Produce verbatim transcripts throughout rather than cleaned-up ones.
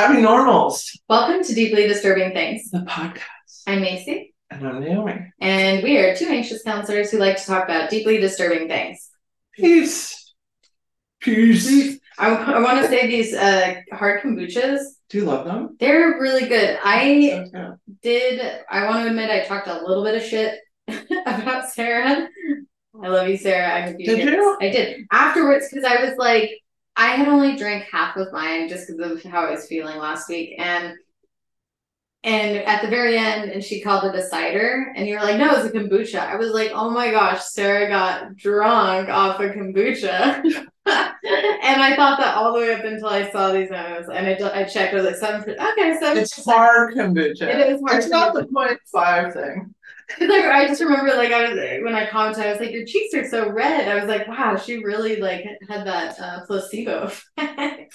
Abnormals. Welcome to Deeply Disturbing Things, the podcast. I'm Macy. And I'm Naomi. And we are two anxious counselors who like to talk about deeply disturbing things. Peace. Peace. I, I want to say these uh, hard kombuchas. Do you love them? They're really good. I okay. did. I want to admit I talked a little bit of shit about Sarah. I love you, Sarah. I'm a few did kids. You? I did. Afterwards, because I was like, I had only drank half of mine just because of how I was feeling last week. And and at the very end, and she called it a cider. And you were like, no, it's a kombucha. I was like, oh my gosh, Sarah got drunk off a kombucha. And I thought that all the way up until I saw these notes. And I, I checked. I was like, seven okay, seven It's hard kombucha. It is hard. It's kombucha. Not the point five thing. Like, I just remember, like, I was when I commented, I was like, your cheeks are so red. I was like, wow, she really, like, had that uh, placebo effect.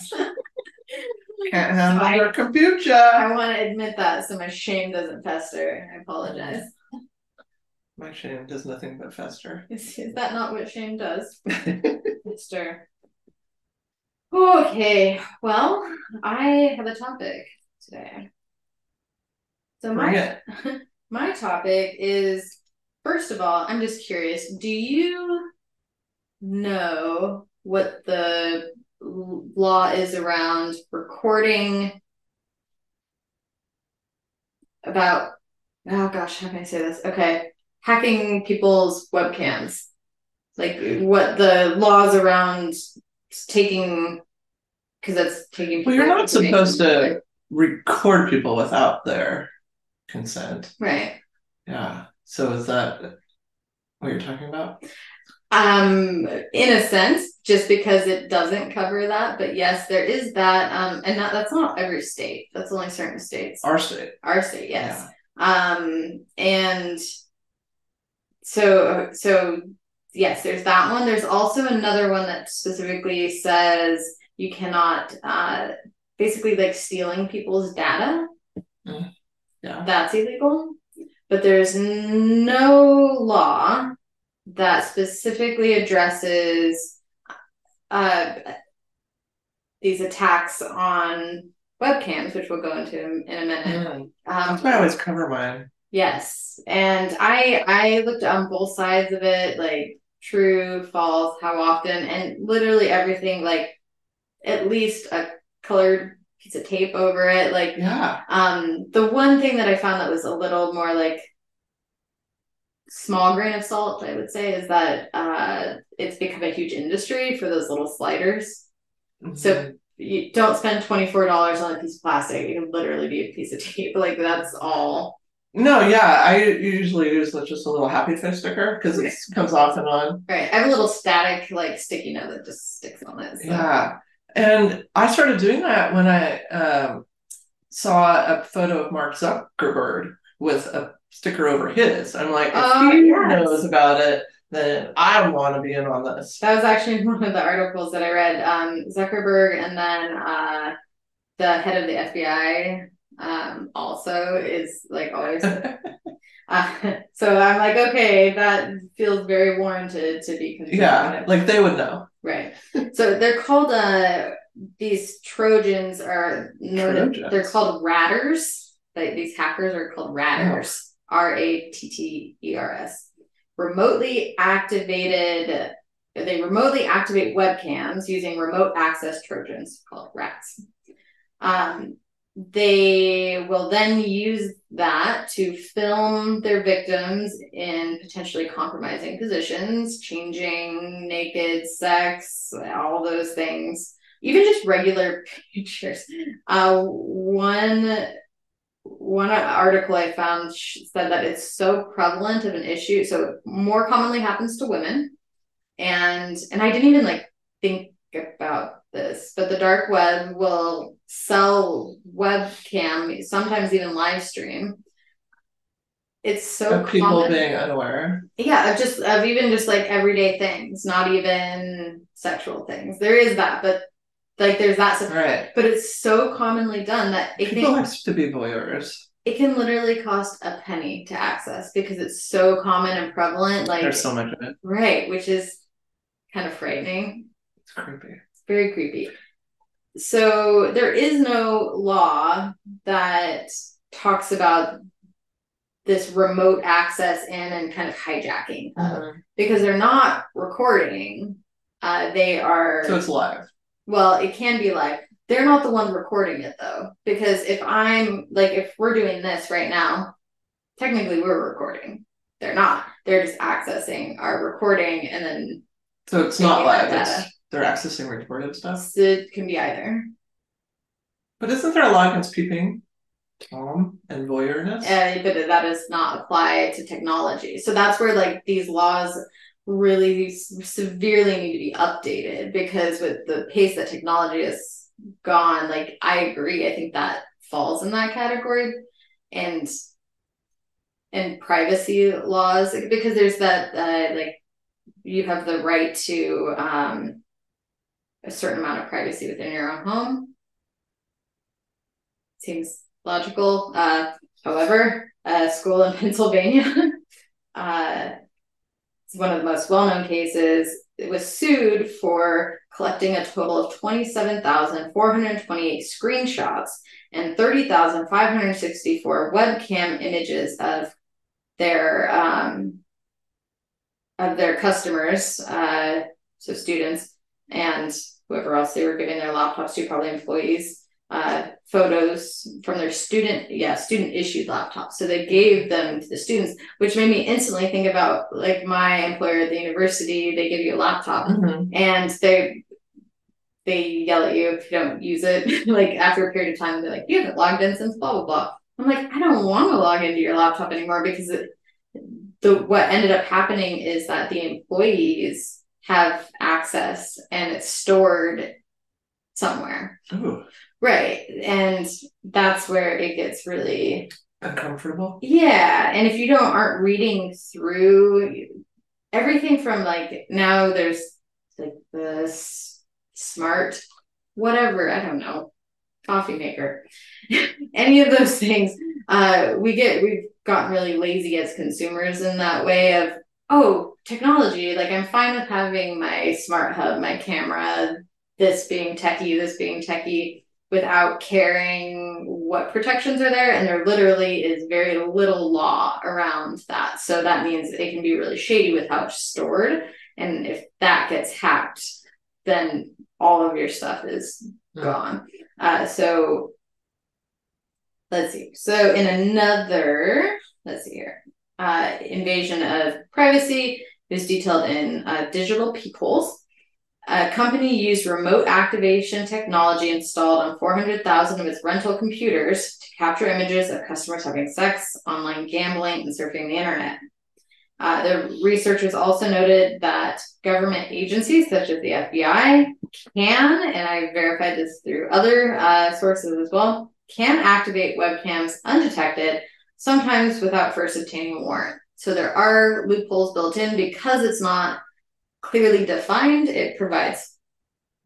Can't handle your kombucha. I want to admit that so my shame doesn't fester. I apologize. My shame does nothing but fester. Is, is that not what shame does? Fester. Okay, well, I have a topic today. So my... My topic is, first of all, I'm just curious. Do you know what the law is around recording about, oh gosh, how can I say this? Okay. Hacking people's webcams. Like what the laws around taking, because that's taking. Well, you're not supposed to record people without their consent, right? Yeah. So is that what you're talking about? Um in a sense, just because it doesn't cover that, but yes, there is that. Um and not, that's not every state, that's only certain states. Our state our state, yes. Yeah. Um and so so yes, there's that one. There's also another one that specifically says you cannot uh basically like stealing people's data. Mm. Yeah. That's illegal, but there's no law that specifically addresses uh, these attacks on webcams, which we'll go into in, in a minute. Mm. Um, That's why I always cover mine. Yes, and I I looked on both sides of it, like true, false, how often, and literally everything, like at least a colored piece of tape over it, like yeah. Um the one thing that I found that was a little more like small grain of salt, I would say, is that uh it's become a huge industry for those little sliders. Mm-hmm. So you don't spend twenty-four dollars on a piece of plastic, it can literally be a piece of tape, like that's all. No, yeah, I usually use just a little happy fish sticker because it comes off and on, right? I have a little static like sticky note that just sticks on it, so. Yeah. And I started doing that when I um, saw a photo of Mark Zuckerberg with a sticker over his. I'm like, if oh, he yes. knows about it, then I want to be in on this. That was actually one of the articles that I read. Um, Zuckerberg and then uh, the head of the F B I um, also is like always. Uh, so I'm like, okay, that feels very warranted to be concerned. Yeah, like they would know. Right. So they're called, uh, these Trojans are known, Trojans. They're called Ratters. Like these hackers are called Ratters. Oh. R A T T E R S. Remotely activated, they remotely activate webcams using remote access Trojans called rats. Um, They will then use that to film their victims in potentially compromising positions, changing, naked, sex, all those things, even just regular pictures. Uh, one one article I found said that it's so prevalent of an issue, so it more commonly happens to women, and and I didn't even like think about this, but the dark web will sell webcam, sometimes even live stream. It's so of people common. Being unaware, yeah, of just of even just like everyday things, not even sexual things. There is that, but like there's that stuff, right? But it's so commonly done that it people have to be voyeurs. It can literally cost a penny to access because it's so common and prevalent. Like there's so much of it, right? Which is kind of frightening. It's creepy. It's very creepy. So there is no law that talks about this remote access in and kind of hijacking, uh-huh. because they're not recording. Uh, they are. So it's live. Well, it can be live. They're not the one recording it though, because if I'm like, if we're doing this right now, technically we're recording. They're not. They're just accessing our recording and then. So it's not live. It's, they're accessing recorded stuff. So it can be either. But isn't there a law against peeping Tom and voyeurness? Yeah, uh, but that does not apply to technology. So that's where like these laws really severely need to be updated, because with the pace that technology has gone, like I agree, I think that falls in that category, and and privacy laws, because there's that uh, like you have the right to um, a certain amount of privacy within your own home. Seems logical. Uh, however, a school in Pennsylvania, uh, it's one of the most well-known cases. It was sued for collecting a total of twenty-seven thousand four hundred twenty-eight screenshots and thirty thousand five hundred sixty-four webcam images of their um, of their customers, uh, so students and whoever else they were giving their laptops to, probably employees. Uh, photos from their student, yeah, student issued laptops. So they gave them to the students, which made me instantly think about like my employer at the university. They give you a laptop, mm-hmm. and they they yell at you if you don't use it. Like after a period of time, they're like, "You haven't logged in since blah blah blah." I'm like, I don't want to log into your laptop anymore, because it, the what ended up happening is that the employees have access and it's stored somewhere. Ooh. Right. And that's where it gets really uncomfortable. Yeah. And if you don't aren't reading through everything from like, now there's like the smart whatever, I don't know, coffee maker, any of those things, uh, we get, we've gotten really lazy as consumers in that way of, oh, technology, like I'm fine with having my smart hub, my camera, this being techie, this being techie, without caring what protections are there. And there literally is very little law around that. So that means it can be really shady with how it's stored. And if that gets hacked, then all of your stuff is yeah. gone. Uh, so let's see. So in another, let's see here, uh, invasion of privacy is detailed in uh, digital peepholes. A company used remote activation technology installed on four hundred thousand of its rental computers to capture images of customers having sex, online gambling, and surfing the internet. Uh, the researchers also noted that government agencies such as the F B I can, and I verified this through other uh, sources as well, can activate webcams undetected, sometimes without first obtaining a warrant. So there are loopholes built in because it's not clearly defined. It provides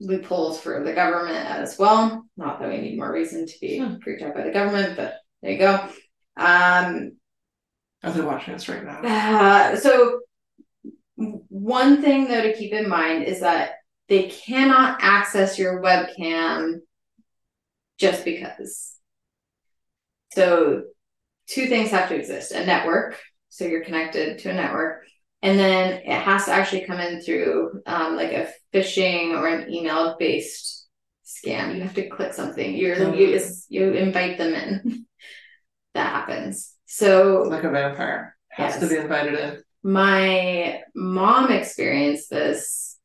loopholes for the government as well. Not that we need more reason to be hmm. freaked out by the government, but there you go. Um, Are they watching us right now? Uh, so one thing though to keep in mind is that they cannot access your webcam just because. So two things have to exist: a network, so you're connected to a network, and then it has to actually come in through um, like a phishing or an email-based scam. You have to click something. You're, mm-hmm. you you invite them in. That happens. So like a vampire has yes. to be invited in. My mom experienced this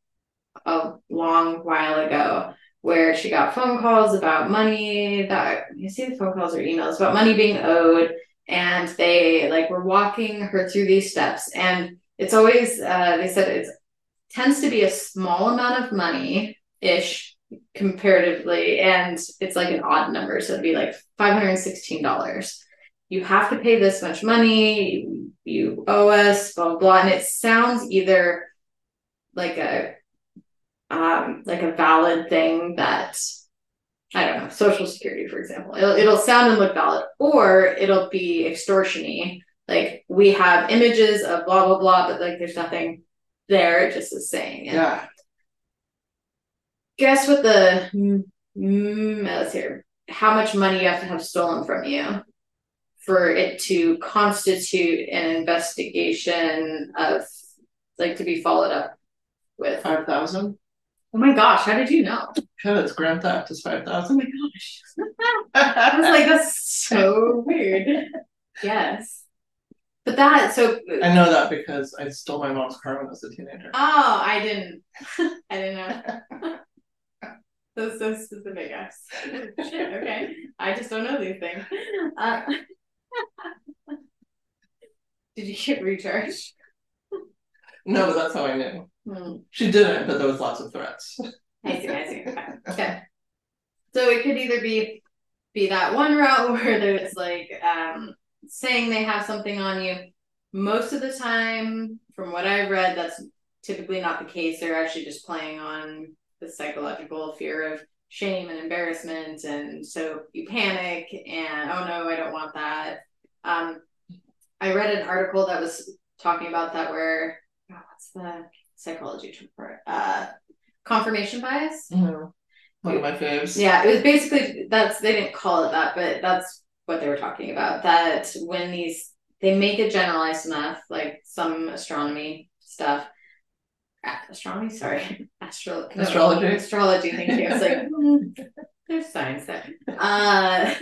a long while ago, where she got phone calls about money that you see the phone calls or emails about money being owed, and they like were walking her through these steps and. It's always, uh, they said it tends to be a small amount of money-ish comparatively, and it's like an odd number, so it'd be like five hundred sixteen dollars. You have to pay this much money, you owe us, blah, blah, blah, and it sounds either like a, um, like a valid thing that, I don't know, Social Security, for example. It'll, it'll sound and look valid, or it'll be extortion-y. Like, we have images of blah, blah, blah, but, like, there's nothing there. It just is saying it. Yeah. Guess what the Mm, let's hear. How much money you have to have stolen from you for it to constitute an investigation of, like, to be followed up with? five thousand. Oh my gosh, how did you know? Because grand theft is five thousand. Oh my gosh. I was like, that's so weird. Yes. But that, so. I know that because I stole my mom's car when I was a teenager. Oh, I didn't. I didn't know. That's so specific, guys. Shit, okay. I just don't know these things. Uh, did you get recharged? No, but that's how I knew. Hmm. She didn't, but there was lots of threats. I see, I see. Okay. okay. So it could either be be that one route where there's like um, saying they have something on you. Most of the time, from what I've read, that's typically not the case. They're actually just playing on the psychological fear of shame and embarrassment, and so you panic and, oh no, I don't want that. Um, I read an article that was talking about that where, oh, what's the psychology term for it? Uh, confirmation bias. Mm-hmm. One of my faves. Yeah, it was basically, that's, they didn't call it that, but that's what they were talking about. That when these, they make it generalized enough, like some astronomy stuff, astronomy, sorry, Astro- astrology, no, astrology, thank you. It's like, mm, there's science there. Uh,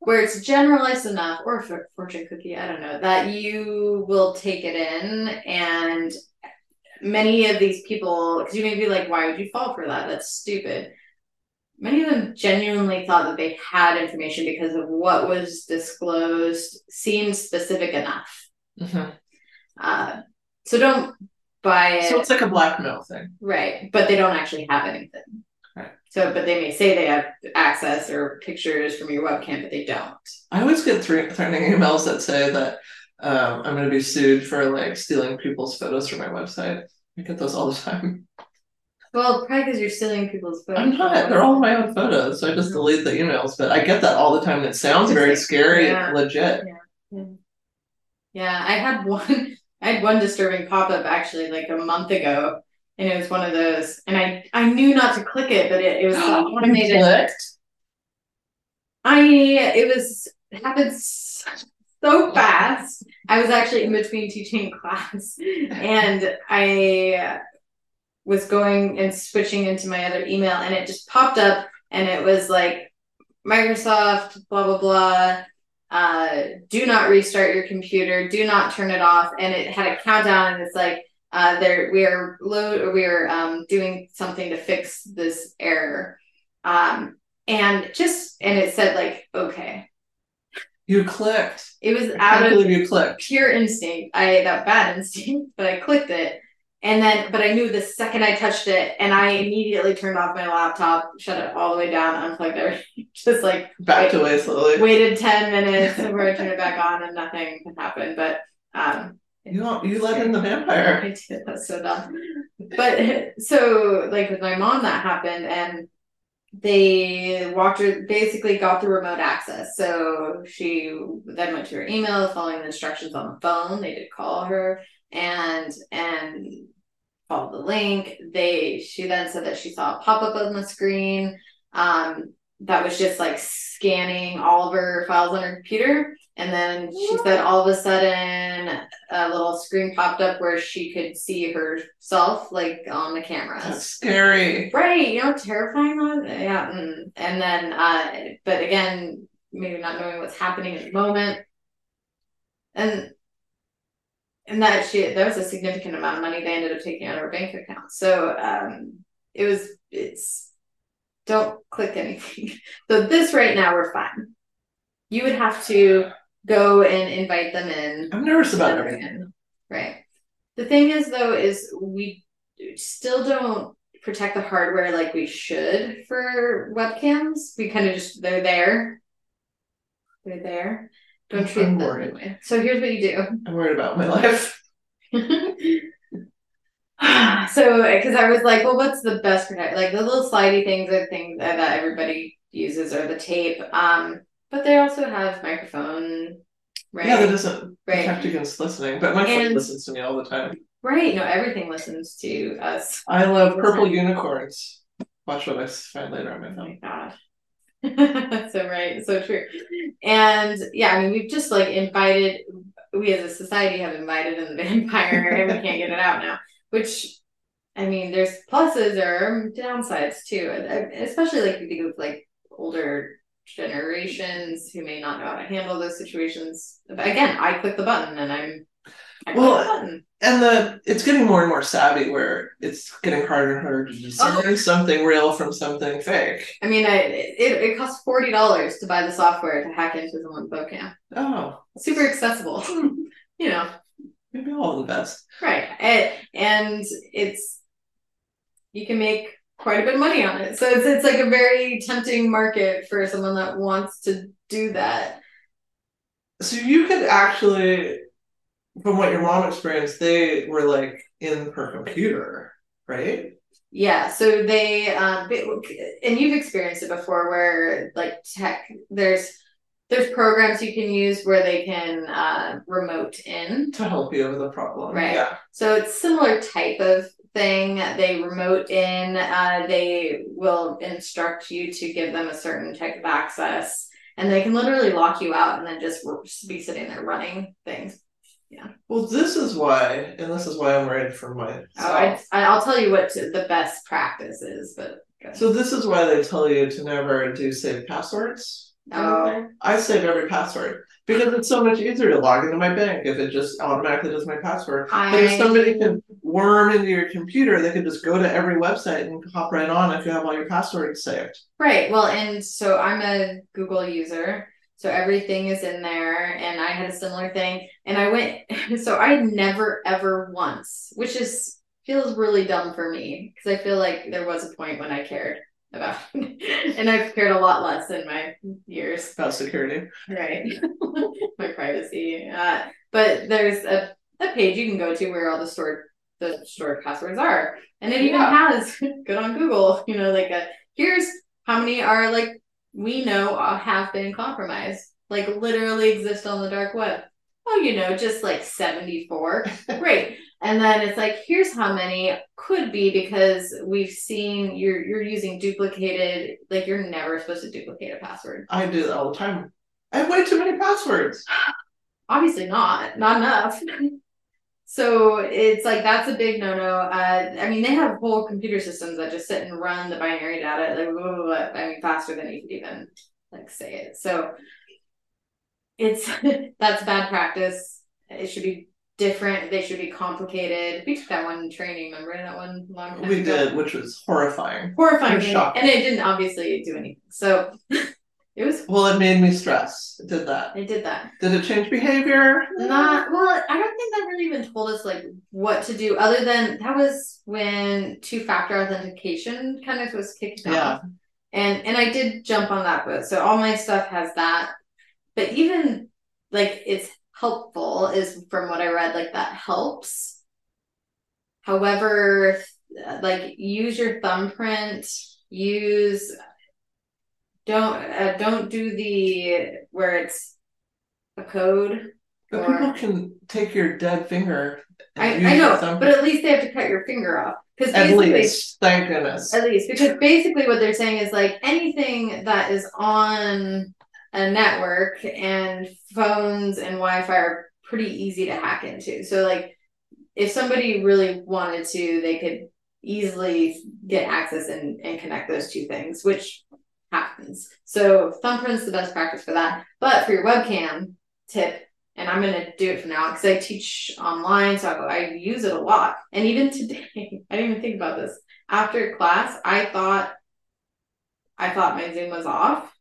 where it's generalized enough, or for fortune cookie, I don't know, that you will take it in. And many of these people, because you may be like, why would you fall for that? That's stupid. Many of them genuinely thought that they had information because of what was disclosed seemed specific enough. Mm-hmm. Uh, so don't buy it. So it's like a blackmail thing. Right. But they don't actually have anything. Right. So, but they may say they have access or pictures from your webcam, but they don't. I always get th- threatening emails that say that um, I'm going to be sued for like stealing people's photos from my website. I get those all the time. Well, probably because you're stealing people's photos. I'm not. They're all my own photos, so I just mm-hmm. delete the emails. But I get that all the time. It sounds very scary, yeah. legit. Yeah. Yeah. yeah, I had one. I had one disturbing pop up actually, like a month ago, and it was one of those. And I, I knew not to click it, but it, it was automated. You clicked? I. It was it happened so fast. I was actually in between teaching class, and I. was going and switching into my other email, and it just popped up, and it was like, Microsoft, blah, blah, blah, uh, do not restart your computer, do not turn it off. And it had a countdown, and it's like, uh, there, we are load, we are um, doing something to fix this error. Um, and just, and it said like, okay. You clicked. It was I out of you clicked. Pure instinct. I, that bad instinct, but I clicked it. And then, but I knew the second I touched it, and I immediately turned off my laptop, shut it all the way down, unplugged everything, just like back to way slowly. Waited ten minutes before I turned it back on, and nothing happened. But um, you don't, you let in the vampire. I did. That's so dumb. But so, like with my mom, that happened, and they walked her, basically got the remote access. So she then went to her email, following the instructions on the phone. They did call her. And and followed the link. They she then said that she saw a pop-up on the screen um that was just like scanning all of her files on her computer, and then she said all of a sudden a little screen popped up where she could see herself like on the camera. That's scary, right? You know, terrifying that. Yeah. And, and then uh but again, maybe not knowing what's happening at the moment. And And that she, that was a significant amount of money they ended up taking out of her bank account. So um, it was, it's, don't click anything. So this right now, we're fine. You would have to go and invite them in. I'm nervous about everything. Right. The thing is, though, is we still don't protect the hardware like we should for webcams. We kind of just, they're there. They're there. Don't treat I'm them worried. That way. So here's what you do. I'm worried about my life. So, because I was like, well, what's the best protect? Like the little slidey things are things that everybody uses, or the tape. Um, but they also have microphone, right? Yeah, that doesn't right. protect against listening. But my phone listens to me all the time. Right. No, everything listens to us. I love purple unicorns. Watch what I find later on my phone. Oh my God. So right, so true. And yeah, I mean, we've just like invited, we as a society have invited in the vampire and we can't get it out now, which, I mean, there's pluses or downsides too, especially like you think of like older generations who may not know how to handle those situations. But again, I click the button and I'm I click well, the button. And the it's getting more and more savvy where it's getting harder and harder to discern oh. something real from something fake. I mean, I it, it costs forty dollars to buy the software to hack into someone's webcam. Oh, super accessible. You know, maybe I'll invest. Right, and, and it's. You can make quite a bit of money on it. So it's it's like a very tempting market for someone that wants to do that. So you could actually, from what your mom experienced, they were like in her computer, right? Yeah. So they, um, and you've experienced it before where like tech, there's there's programs you can use where they can uh, remote in. To help you with a problem. Right. Yeah. So it's similar type of thing. They remote in, uh, they will instruct you to give them a certain type of access, and they can literally lock you out and then just be sitting there running things. Yeah. Well, this is why, and this is why I'm worried for myself. Oh, I, I'll tell you what to, the best practice is, but okay. So this is why they tell you to never do save passwords. Oh. I save every password. Because it's so much easier to log into my bank if it just automatically does my password. I... But if somebody can worm into your computer, they can just go to every website and hop right on if you have all your passwords saved. Right. Well, and so I'm a Google user, so everything is in there. And I had a similar thing. And I went, so I never, ever once, which is feels really dumb for me because I feel like there was a point when I cared about and I've cared a lot less in my years about security, right? My privacy, uh but there's a, a page you can go to where all the stored the stored passwords are, and it yeah. even has good on Google, you know, like a here's how many are like we know have been compromised, like literally exist on the dark web. Oh, you know, just like seventy-four. Great. And then it's like, here's how many could be because we've seen you're you're using duplicated, like you're never supposed to duplicate a password. I do that all the time. I have way too many passwords. Obviously not. Not enough. So it's like, that's a big no-no. Uh, I mean, they have whole computer systems that just sit and run the binary data, like, blah, blah, blah, I mean, faster than you could even like say it. So it's, that's bad practice. It should be different. They should be complicated. We took that one in training, remember that one long time we ago? Did, which was horrifying horrifying and, and it didn't obviously do anything, so it was well it made me stress. It did that it did that Did it change behavior? Not well. I don't think that really even told us like what to do, other than that was when two-factor authentication kind of was kicked off. Yeah. and and I did jump on that boat, so all my stuff has that, but even like it's helpful is from what I read, like that helps. However, like use your thumbprint, use don't uh, don't do the where it's a code. But or, people can take your dead finger. And I, I know, but at least they have to cut your finger off. At least, thank goodness. At least, because basically what they're saying is like anything that is on a network, and phones and Wi-Fi are pretty easy to hack into. So like if somebody really wanted to, they could easily get access and, and connect those two things, which happens. So thumbprint's the best practice for that. But for your webcam tip, and I'm going to do it for now because I teach online, so I, I use it a lot. And even today, I didn't even think about this. After class, I thought, I thought my Zoom was off.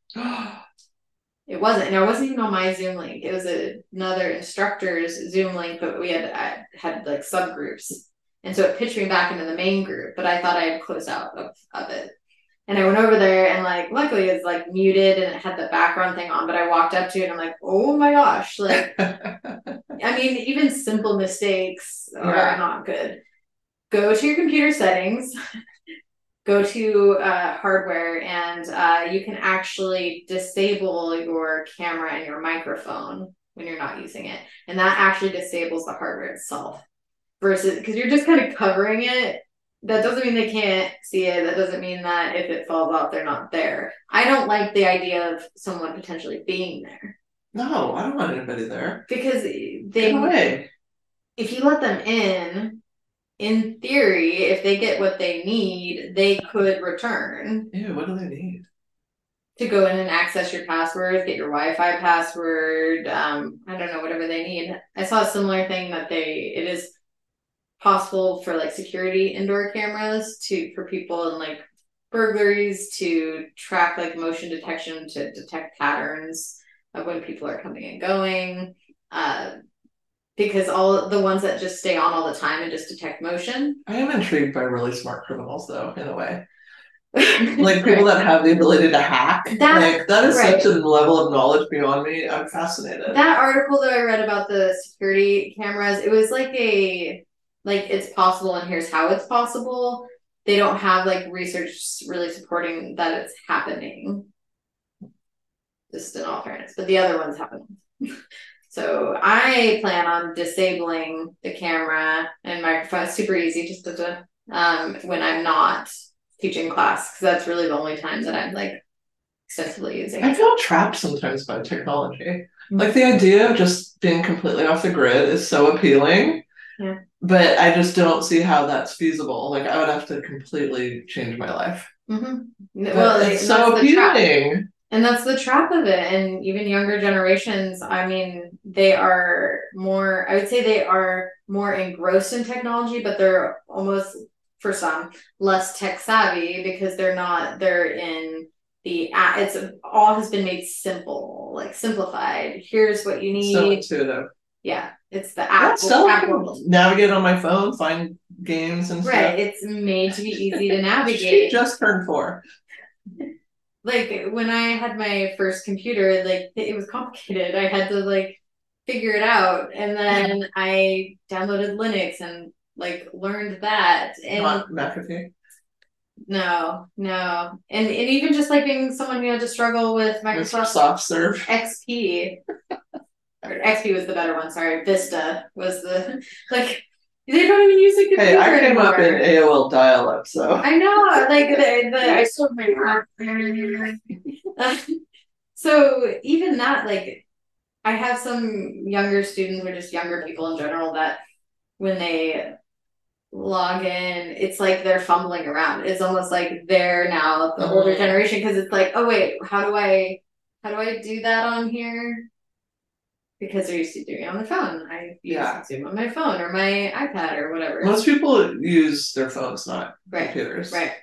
It wasn't, and I wasn't even on my Zoom link. It was a, another instructor's Zoom link, but we had I had like subgroups, and so it pitched me back into the main group. But I thought I had closed out of, of it, and I went over there, and like luckily it's like muted and it had the background thing on. But I walked up to it, and I'm like, oh my gosh! Like, I mean, even simple mistakes are yeah. not good. Go to your computer settings. Go to uh, hardware, and uh, you can actually disable your camera and your microphone when you're not using it. And that actually disables the hardware itself versus because you're just kind of covering it That doesn't mean they can't see it. That doesn't mean that if it falls out, they're not there. I don't like the idea of someone potentially being there. No, I don't want anybody there. Because they... Get away. If you let them in, in theory, if they get what they need, they could return. Yeah, what do they need? To go in and access your passwords, get your Wi-Fi password, um, I don't know, whatever they need. I saw a similar thing that they... It is... possible for like security indoor cameras to for people in like burglaries to track like motion detection to detect patterns of when people are coming and going, uh because all the ones that just stay on all the time and just detect motion. I am intrigued by really smart criminals though, in a way. Like people right. that have the ability to hack. That, like, that is right. such a level of knowledge beyond me. I'm fascinated. That article that I read about the security cameras, it was like a Like, it's possible, and here's how it's possible. They don't have, like, research really supporting that it's happening. Just in all fairness. But the other one's happening. So I plan on disabling the camera and microphone. It's super easy just to, um, when I'm not teaching class. Because that's really the only time that I'm, like, extensively using it. I feel trapped sometimes by technology. Like, the idea of just being completely off the grid is so appealing. Yeah. But I just don't see how that's feasible. Like, I would have to completely change my life. Mm-hmm. Well, it's so appealing. And that's the trap of it. And even younger generations, I mean, they are more, I would say they are more engrossed in technology, but they're almost, for some, less tech savvy because they're not, they're in the, it's all has been made simple, like simplified. Here's what you need. So intuitive. Yeah. It's the app. I can navigate on my phone, find games and stuff. Right. It's made to be easy to navigate. She just turned four. Like, when I had my first computer, like, it was complicated. I had to, like, figure it out. And then yeah. I downloaded Linux and, like, learned that. And Not McAfee? No, no. And, and even just, like, being someone who had to struggle with Microsoft, Microsoft Serve. X P. X P was the better one, sorry. Vista was the, like, they don't even use a computer anymore. Hey, I came up in A O L dial-up, so. I know, like, the, the I still remember. So even that, like, I have some younger students, or just younger people in general, that when they log in, it's like they're fumbling around. It's almost like they're now the older generation, because it's like, oh, wait, how do I, how do I do that on here? Because they're used to doing it on the phone. I yeah. use Zoom on my phone or my iPad or whatever. Most people use their phones, not right. computers. Right.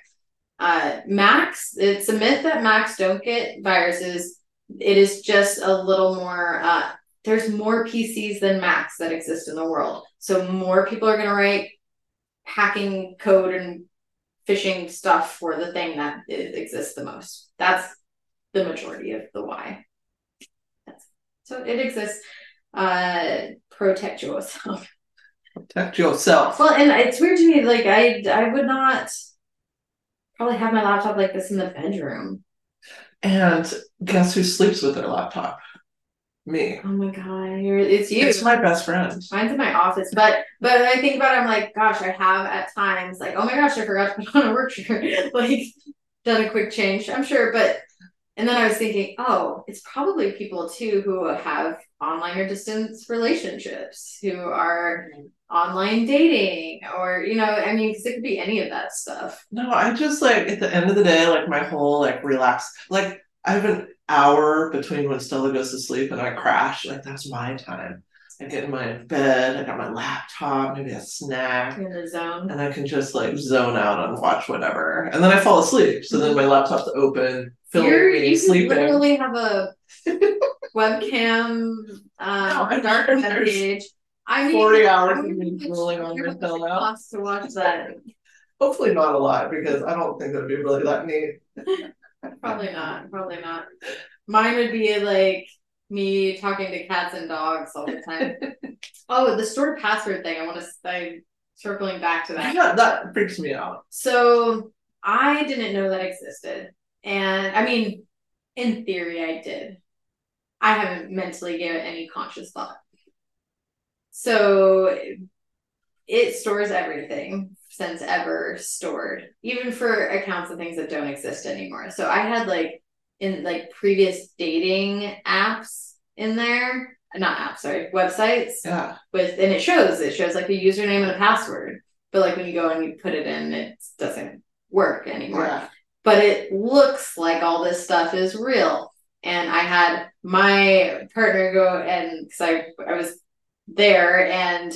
Uh, Macs, it's a myth that Macs don't get viruses. It is just a little more, uh, there's more P Cs than Macs that exist in the world. So more people are going to write hacking code and phishing stuff for the thing that exists the most. That's the majority of the why. So it exists. Uh, protect yourself. Protect yourself. Well, and it's weird to me. Like, I, I would not probably have my laptop like this in the bedroom. And guess who sleeps with their laptop? Me. Oh my god, you're, it's you. It's my best friend. Mine's in my office, but but when I think about it, I'm like, gosh, I have at times like, oh my gosh, I forgot to put on a work shirt. Like, done a quick change, I'm sure, but. And then I was thinking, oh, it's probably people, too, who have online or distance relationships, who are online dating or, you know, I mean, because it could be any of that stuff. No, I just, like, at the end of the day, like, my whole, like, relax. Like, I have an hour between when Stella goes to sleep and I crash. Like, that's my time. I get in my bed, I got my laptop, maybe a snack. You're in the zone. And I can just, like, zone out and watch whatever. And then I fall asleep. So mm-hmm. then my laptop's open. You're, you sleeping. Can literally have a webcam um, no, dark page. I mean, forty hours you've been scrolling on your phone now. To watch that. Hopefully not a lot, because I don't think that'd be really that neat. Probably not. Probably not. Mine would be like me talking to cats and dogs all the time. Oh, the stored password thing. I want to. I'm circling back to that. Yeah, that freaks me out. So I didn't know that existed. And I mean, in theory, I did. I haven't mentally given it any conscious thought. So it stores everything. since ever stored, even for accounts of things that don't exist anymore. So I had like in like previous dating apps in there, not apps, sorry, websites. Yeah. With, and it shows, it shows like a username and a password, but like when you go and you put it in, it doesn't work anymore. Yeah. But it looks like all this stuff is real. And I had my partner go and because I, I was there and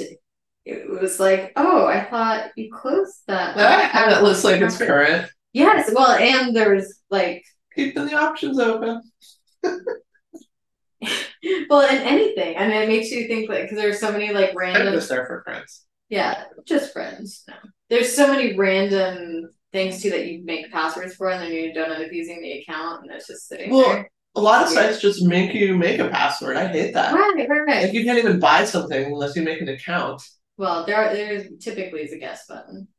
it was like, oh, I thought you closed that. Yeah, and it looks like it's current. Yes. Well, and there's like keeping the options open. Well, and anything. I mean, it makes you think like because there's so many like random. I'm just there for friends. Yeah, just friends. No. There's so many random things too that you make passwords for, and then you don't end up using the account, and it's just sitting well, there. A lot of sites just make you make a password. I hate that. Right, right, right. Like you can't even buy something unless you make an account. Well, there are, there typically is a guess button.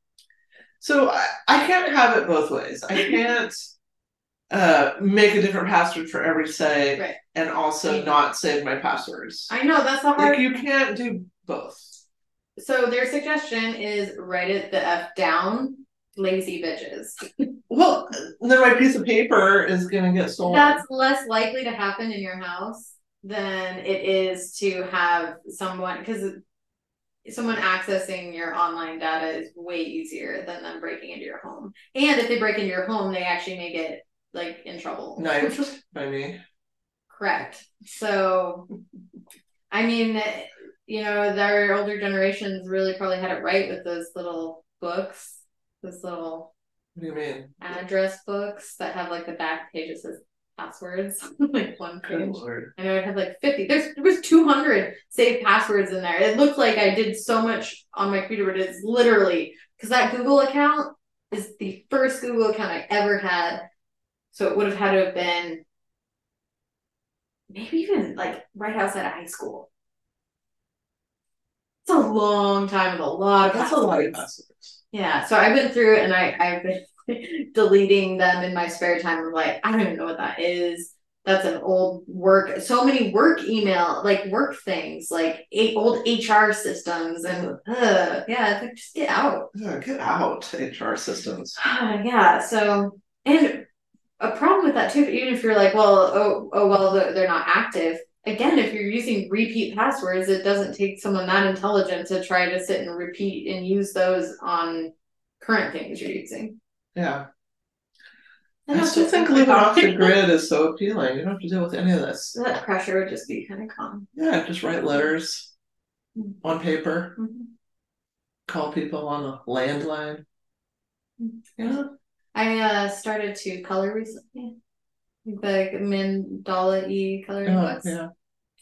So I, I can't have it both ways. I can't uh, make a different password for every site right. and also yeah. not save my passwords. I know, that's not hard. Like you can't do both. So their suggestion is write it the F down. Lazy bitches. Well, then my piece of paper is gonna get stolen. That's less likely to happen in your house than it is to have someone, because someone accessing your online data is way easier than them breaking into your home. And if they break into your home, they actually may get like in trouble. Nice by me. Correct. So, I mean, you know, their older generations really probably had it right with those little books. Those little what do you mean? Address books that have like the back page that says passwords, like one page. Good Lord. I know it had like fifty. There's there was two hundred saved passwords in there. It looked like I did so much on my computer, but it's literally because that Google account is the first Google account I ever had. So it would have had to have been maybe even like right outside of high school. It's a long time with a lot of that's passwords. A lot of passwords. Yeah, so I went through and I, I've been deleting them in my spare time. I'm like, I don't even know what that is. That's an old work, so many work email, like work things, like eight, old H R systems. And uh, yeah, it's like, just get out. Yeah, get out, H R systems. Yeah, so, and a problem with that too, even if you're like, well, oh, oh well, they're not active. Again, if you're using repeat passwords, it doesn't take someone that intelligent to try to sit and repeat and use those on current things you're using. Yeah. And I still think living off the grid is so appealing. You don't have to deal with any of this. That pressure would just be kind of calm. Yeah, just write letters mm-hmm. on paper. Mm-hmm. Call people on a landline. Mm-hmm. Yeah. I uh, started to color recently. Like mandala-y coloring oh, books yeah.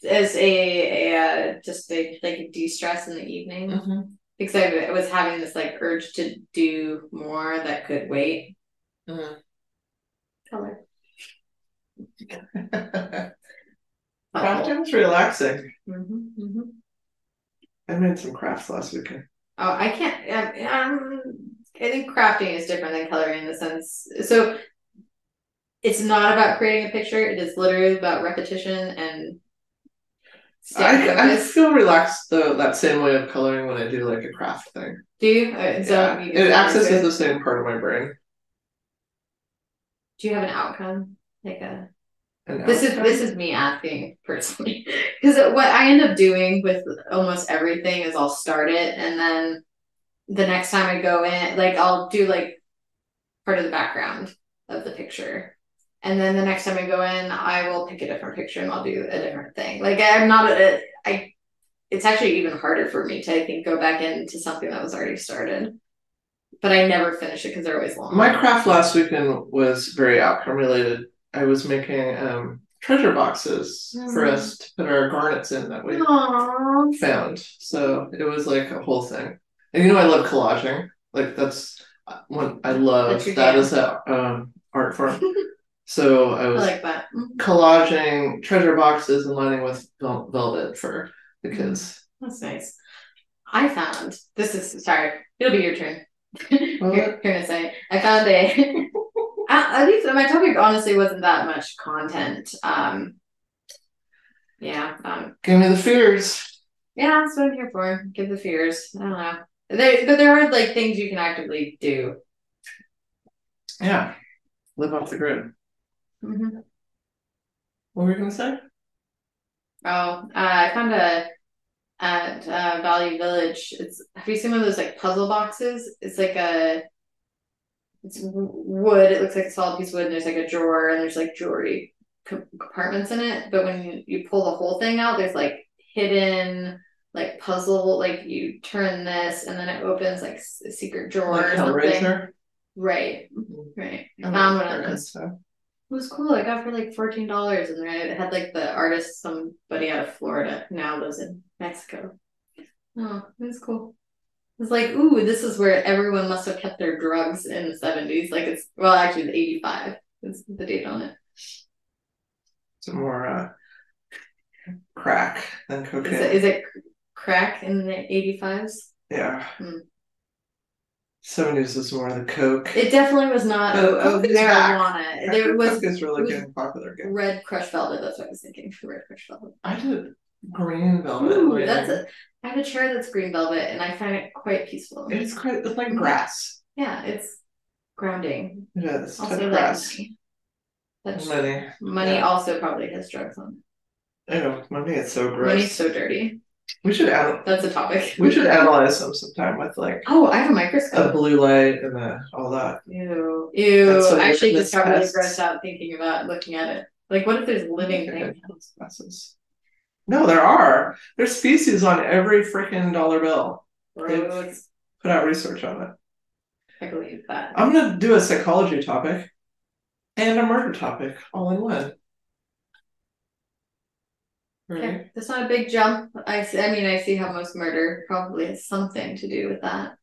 as a, a uh, just a, like a de-stress in the evening mm-hmm. because I was having this like urge to do more that could wait mm-hmm. color crafting was relaxing mm-hmm, mm-hmm. I made some crafts last weekend. oh I can't um, um, I think crafting is different than coloring in the sense so it's not about creating a picture. It is literally about repetition and staying I, I feel relaxed, though, that same way of coloring when I do, like, a craft thing. Do you? Uh, so yeah. you it accesses the same part of my brain. Do you have an outcome? Like a... An this outcome? is this is me asking, personally. Because what I end up doing with almost everything is I'll start it, and then the next time I go in, like, I'll do, like, part of the background of the picture. And then the next time I go in, I will pick a different picture and I'll do a different thing. Like I'm not, a, I, it's actually even harder for me to, I think, go back into something that was already started, but I never finish it because they're always long. My craft last weekend was very outcome related. I was making um, treasure boxes mm-hmm. for us to put our garnets in that we Aww. found. So it was like a whole thing. And you know, I love collaging. Like that's one I love. That is a um, art form. So I was I like that. collaging treasure boxes and lining with vel- velvet for the kids. That's nice. I found, this is, sorry, it'll be your turn. You're gonna say, I found a, at least my topic honestly wasn't that much content. Um, yeah. Um, Give me the fears. Yeah, that's what I'm here for. Give the fears. I don't know. There, but there are like things you can actively do. Yeah. Live off the grid. Mm-hmm. What were you going to say? Oh, uh, I found a, at uh, Valley Village, it's, have you seen one of those like puzzle boxes? It's like a, it's wood. It looks like a solid piece of wood, and there's like a drawer, and there's like jewelry compartments in it. But when you pull the whole thing out, there's like hidden like puzzle, like you turn this and then it opens like a secret drawer like or something. Right, right. I'm one of those. It was cool. I got for like fourteen dollars, and I had like the artist, somebody out of Florida, now lives in Mexico. Oh, it was cool. It was like, ooh, this is where everyone must have kept their drugs in the seventies. Like it's well, actually, the eighty-five is the date on it. Some more uh, crack than cocaine. Is it, is it crack in the eighty-fives? Yeah. Mm. seventies was more the coke. It definitely was not oh, oh, marijuana. There was, is really it was getting popular again. Red crushed velvet. That's what I was thinking. Red crushed velvet. I did green velvet. Ooh, later. That's a, I have a chair that's green velvet, and I find it quite peaceful. It's quite it's like grass. Yeah, it's grounding. It is. Also like grass. Money. That's money. Money yeah. Also probably has drugs on it. I know money is so gross. Money's so dirty. We should add. That's a topic. We should analyze them sometime with like. Oh, I have a microscope. A blue light and the, all that. Ew, ew! So I actually just got really grossed out thinking about looking at it. Like, what if there's living things? No, there are. There's species on every freaking dollar bill. They've put out research on it. I believe that. I'm gonna do a psychology topic and a murder topic all in one. Really? Okay. That's not a big jump. I, I mean, I see how most murder probably has something to do with that.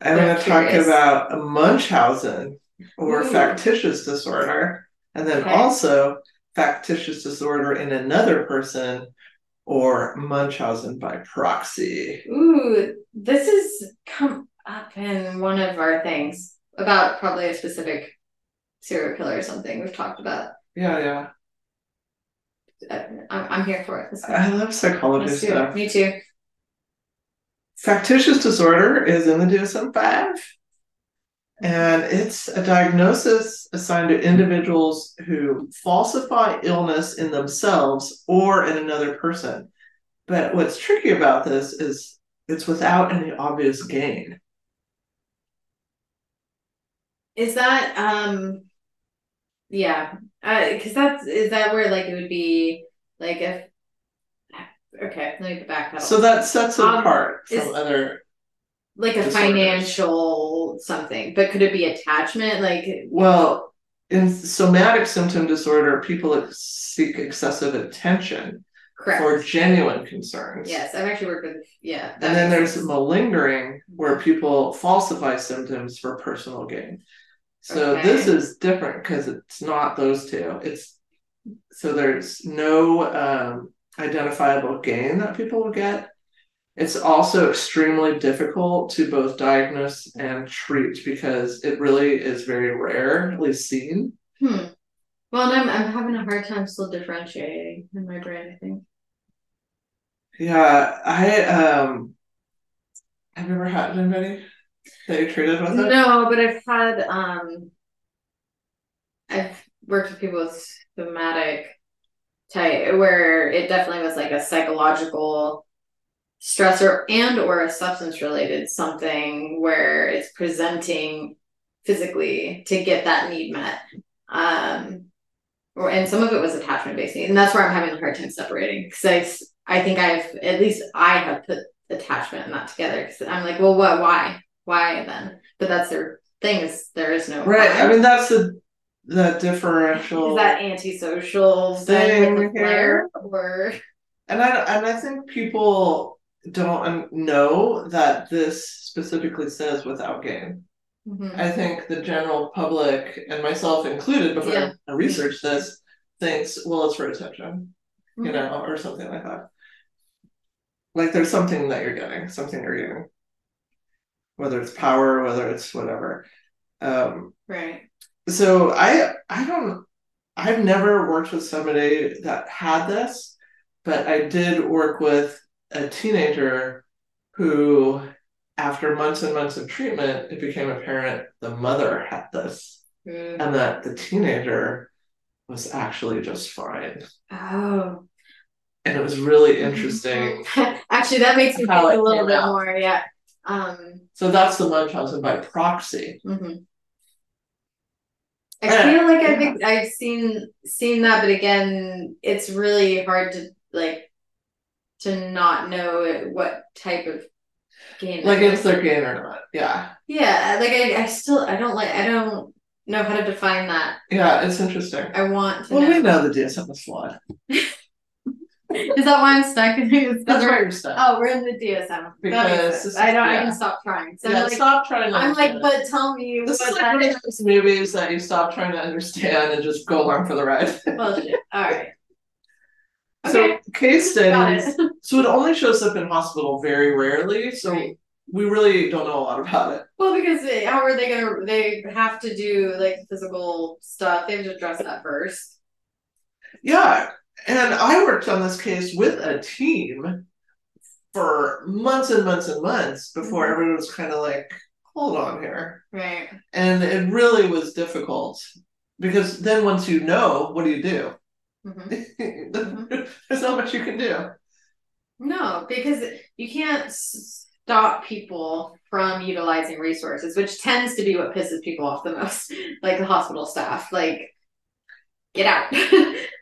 I'm going to talk about a Munchausen or Ooh. Factitious disorder, and then okay. also factitious disorder in another person or Munchausen by proxy. Ooh, this has come up in one of our things about probably a specific serial killer or something we've talked about. Yeah, yeah. I'm here for it. I love psychology stuff. Me too. Factitious disorder is in the D S M five, and it's a diagnosis assigned to individuals who falsify illness in themselves or in another person. But what's tricky about this is it's without any obvious gain. Is that um yeah. Because uh, that's, is that where, like, it would be, like, if, okay, let me back up. So that sets it um, apart from other, like, a disorders. Financial something, but could it be attachment, like? Well, in somatic symptom disorder, people seek excessive attention. Correct. For genuine concerns. Yes, I've actually worked with, yeah. And then there's sense. Malingering, where people falsify symptoms for personal gain. So okay. This is different because it's not those two. It's so there's no um, identifiable gain that people will get. It's also extremely difficult to both diagnose and treat because it really is very rarely seen. Hmm. Well, and I'm I'm having a hard time still differentiating in my brain, I think. Yeah, I um, have you ever had anybody that you treated with it? No, but I've had, um, I've worked with people with somatic type, where it definitely was like a psychological stressor and or a substance-related something where it's presenting physically to get that need met. Um, or and some of it was attachment-based needs, and that's where I'm having a hard time separating, because I, I think I've, at least I have put attachment and that together, because I'm like, well, what, why? Why then? But that's their thing, is there is no right. Why. I mean, that's the the differential. Is that antisocial thing with the flare or? And I and I think people don't know that this specifically says without gain. Mm-hmm. I think the general public and myself included, before yeah. I researched this, thinks, well, it's for attention, mm-hmm. you know, or something like that. Like there's something that you're getting, something you're getting. Whether it's power, whether it's whatever. Um, right. So I I don't, I've never worked with somebody that had this, but I did work with a teenager who, after months and months of treatment, it became apparent the mother had this mm. and that the teenager was actually just fine. Oh. And it was really interesting. Actually, that makes me think a little bit out. more, yeah. Um, so that's the Munchausen by proxy. Mm-hmm. I and, feel like I've yeah. I've seen seen that, but again, it's really hard to like to not know what type of gain. Like if they're gain or not, yeah. Yeah, like I, I still I don't like I don't know how to define that. Yeah, it's interesting. I want. to Well, know. we know the D S M is flawed. Is that why I'm stuck? That's why you're stuck. Oh, we're in the D S M. Because is, I don't. Yeah. I can stop trying. So yeah, like, stop trying. To I'm like, but tell me. This what is like one of those movies that you stop trying to understand and just go along for the ride. Bullshit. All right. Okay. So case studies. It. So it only shows up in hospital very rarely. So right. we really don't know a lot about it. Well, because they, how are they gonna? They have to do like physical stuff. They have to address that first. Yeah. And I worked on this case with a team for months and months and months before mm-hmm. everyone was kind of like, hold on here. Right. And it really was difficult because then once you know, what do you do? Mm-hmm. There's not much you can do. No, because you can't stop people from utilizing resources, which tends to be what pisses people off the most, like the hospital staff. Like, get out.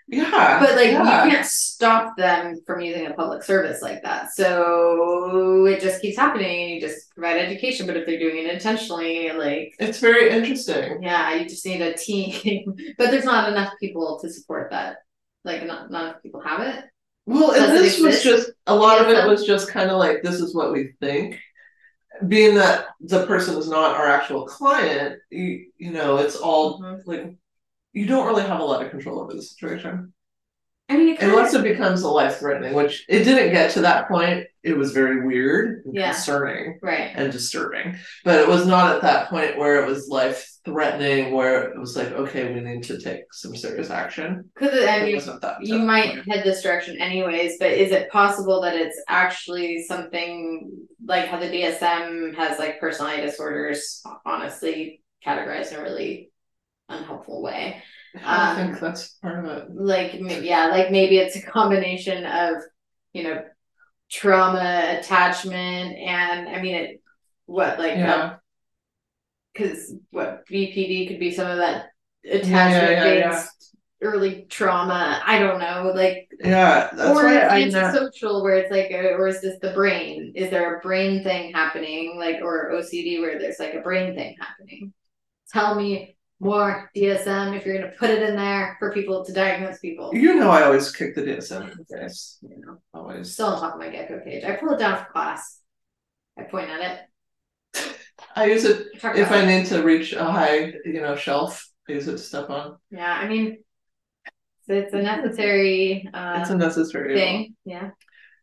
Yeah. But like yeah. you can't stop them from using a public service like that. So it just keeps happening. You just provide education, but if they're doing it intentionally, like it's very interesting. Yeah, you just need a team. But there's not enough people to support that. Like not, not enough people have it. Well, and this was just a lot of it was just kind of like this is what we think. Being that the person is not our actual client, you, you know, it's all mm-hmm. like you don't really have a lot of control over the situation. I mean, it unless of, it becomes a life-threatening, which it didn't get to that point. It was very weird and yeah, concerning right. and disturbing. But it was not at that point where it was life-threatening, where it was like, okay, we need to take some serious action. Because I mean, you might point. head this direction anyways, but is it possible that it's actually something like how the D S M has like personality disorders, honestly, categorized and really unhelpful way. I um, think that's part of it. Like, yeah, like maybe it's a combination of, you know, trauma, attachment, and I mean, it, what, like, because yeah. um, what B P D could be some of that attachment-based yeah, yeah, yeah. early trauma. I don't know, like, yeah, that's or it's antisocial where it's like, or is this the brain? Is there a brain thing happening? Like, or O C D where there's like a brain thing happening? Tell me. More D S M if you're going to put it in there for people to diagnose people. You know, I always kick the D S M in the face. You know, always. Still on top of my gecko cage. I pull it down for class. I point at it. I use it I if I it. need to reach a high, you know, shelf. I use it to step on. Yeah, I mean, it's a necessary. Uh, it's a necessary thing. Evil. Yeah.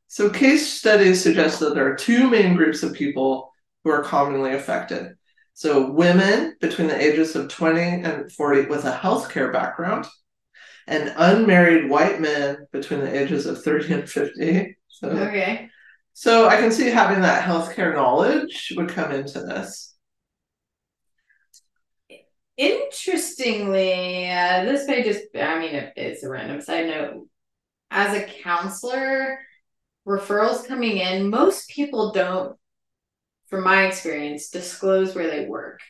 So case studies suggest that there are two main groups of people who are commonly affected. So women between the ages of twenty and forty with a healthcare background, and unmarried white men between the ages of thirty and fifty. So, okay. So I can see having that healthcare knowledge would come into this. Interestingly, uh, this may just, I mean, it's a random side note. As a counselor, referrals coming in, most people don't, from my experience, disclose where they work,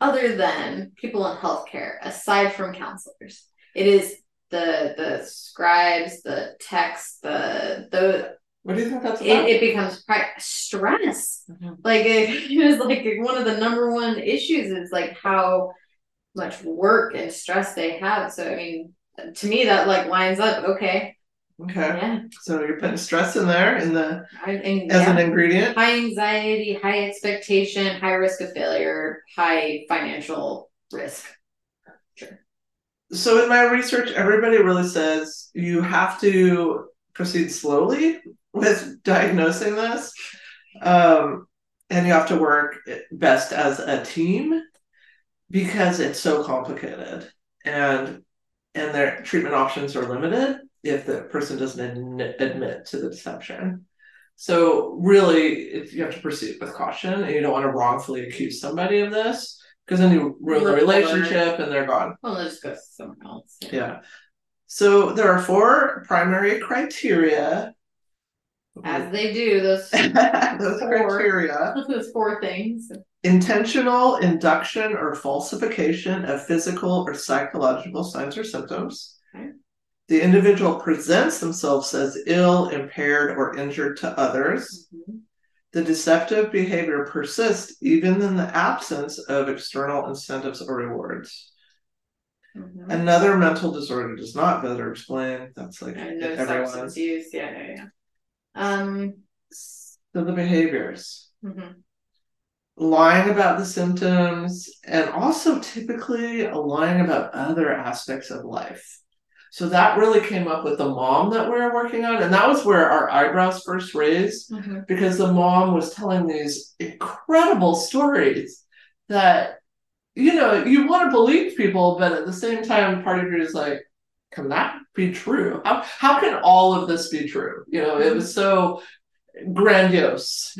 other than people in healthcare, aside from counselors. It is the the scribes, the texts, the the. What do you think that's about? It, it becomes pri- stress. Mm-hmm. Like it, it was like one of the number one issues is like how much work and stress they have. So I mean, to me, that like lines up. Okay. Okay. Yeah. So you're putting stress in there in the I, and, as yeah. an ingredient. High anxiety, high expectation, high risk of failure, high financial risk. Sure. So in my research, everybody really says you have to proceed slowly with diagnosing this. Um, and you have to work best as a team because it's so complicated and and their treatment options are limited if the person doesn't admit to the deception. So really, if you have to proceed with caution, and you don't want to wrongfully accuse somebody of this, because then you ruin the relationship and they're gone. Well, let's go somewhere else. Yeah. yeah. So there are four primary criteria. As they do, those, those four, criteria. Those four things. Intentional induction or falsification of physical or psychological signs or symptoms. Okay. The individual presents themselves as ill, impaired, or injured to others. Mm-hmm. The deceptive behavior persists even in the absence of external incentives or rewards. Mm-hmm. Another mental disorder does not better explain. That's like and no everyone. Substance use. Yeah, yeah, yeah. Um, so the behaviors. Mm-hmm. Lying about the symptoms, and also typically lying about other aspects of life. So that really came up with the mom that we were working on. And that was where our eyebrows first raised, mm-hmm. because the mom was telling these incredible stories that, you know, you want to believe people, but at the same time, part of you is like, can that be true? How, how can all of this be true? You know, it was so grandiose.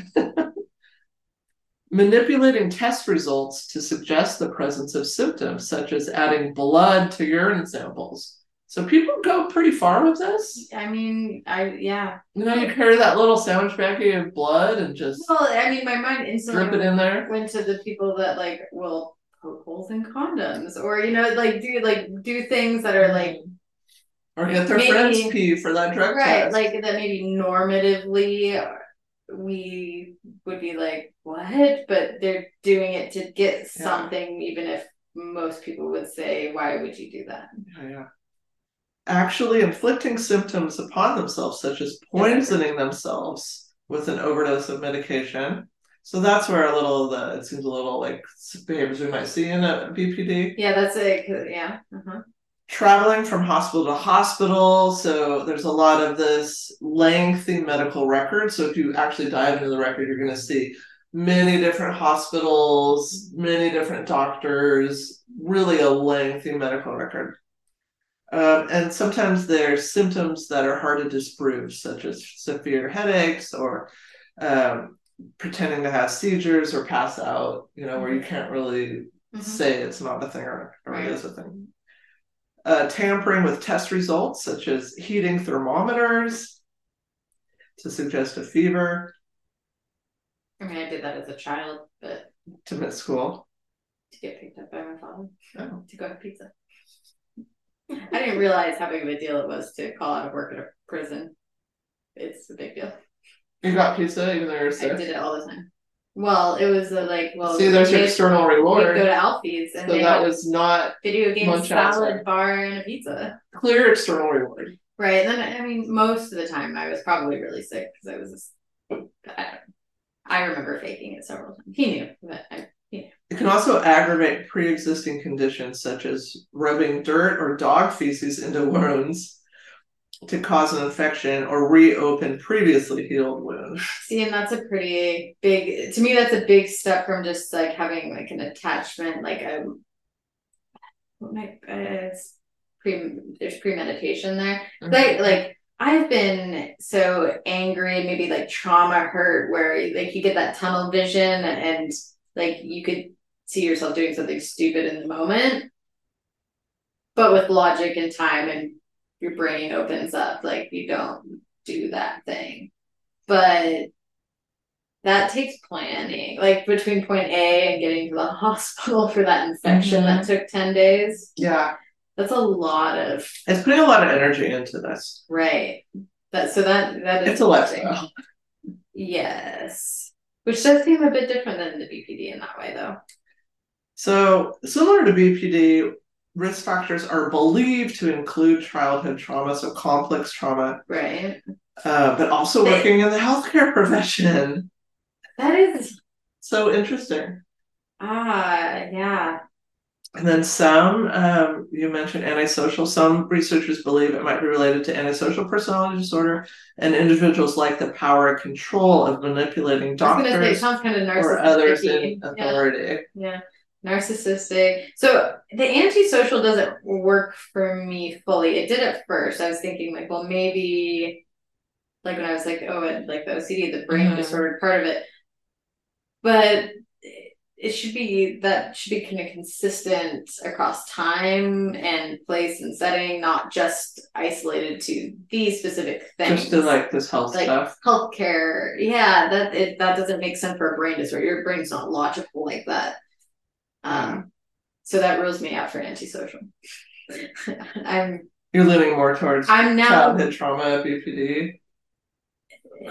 Manipulating test results to suggest the presence of symptoms, such as adding blood to urine samples. So people go pretty far with this. I mean, I yeah. You know, you carry that little sandwich baggie of blood and just. Well, I mean, my mind instantly drip it in there. Went to the people that like will poke holes in condoms, or you know, like do like do things that are like. Or get their maybe, friends pee for that drug test. Right, like that maybe normatively we would be like what, but they're doing it to get yeah. something, even if most people would say, why would you do that? Yeah. yeah. Actually inflicting symptoms upon themselves, such as poisoning yeah. themselves with an overdose of medication. So that's where a little, the, it seems a little like behaviors we might see in a B P D. Yeah, that's it. Yeah. Uh-huh. Traveling from hospital to hospital. So there's a lot of this lengthy medical record. So if you actually dive into the record, you're going to see many different hospitals, many different doctors, really a lengthy medical record. Um, and sometimes there's symptoms that are hard to disprove, such as severe headaches or um, pretending to have seizures or pass out, you know, where you can't really mm-hmm. say it's not a thing or, or right. it is a thing. Uh, tampering with test results, such as heating thermometers to suggest a fever. I mean, I did that as a child, but... To miss school. To get picked up by my father. Oh. To go to pizza. I didn't realize how big of a deal it was to call out of work at a prison. It's a big deal. You got pizza even though you were sick? I did it all the time. Well, it was a, like, well... See, there's your external reward. We'd go to Alfie's and so they that had was not video game, salad bar, and a pizza. Clear external reward. Right. And then, I mean, most of the time I was probably really sick because I was... Just, I don't know. I remember faking it several times. He knew, but I, you know. It can also aggravate pre-existing conditions such as rubbing dirt or dog feces into wounds to cause an infection or reopen previously healed wounds. See, and that's a pretty big, to me, that's a big step from just like having like an attachment, like a, what might, uh, it's pre, there's premeditation there. Mm-hmm. Like, like, I've been so angry and maybe like trauma hurt where like you get that tunnel vision and like you could see yourself doing something stupid in the moment, but with logic and time and your brain opens up, like you don't do that thing, but that takes planning, like between point A and getting to the hospital for that infection mm-hmm. that took ten days. Yeah. That's a lot of... It's putting a lot of energy into this. Right. That So that, that is... It's a lifestyle. Yes. Which does seem a bit different than the B P D in that way, though. So, similar to B P D, risk factors are believed to include childhood trauma, so complex trauma. Right. Uh, but also they, working in the healthcare profession. That is... So interesting. Ah, yeah. And then some, um, you mentioned antisocial. Some researchers believe it might be related to antisocial personality disorder, and individuals like the power and control of manipulating doctors I was gonna say, kind of narcissistic or others in authority. Yeah. yeah, narcissistic. So the antisocial doesn't work for me fully. It did at first. I was thinking like, well, maybe like when I was like, oh, and like the O C D, the brain mm-hmm. disordered part of it. But it should be, that should be kind of consistent across time and place and setting, not just isolated to these specific things. Just to like this health like stuff. Healthcare. Yeah. That, it, that doesn't make sense for a brain disorder. Your brain's not logical like that. Um, so that rules me out for antisocial. I'm, You're leaning more towards I'm now, childhood trauma, B P D.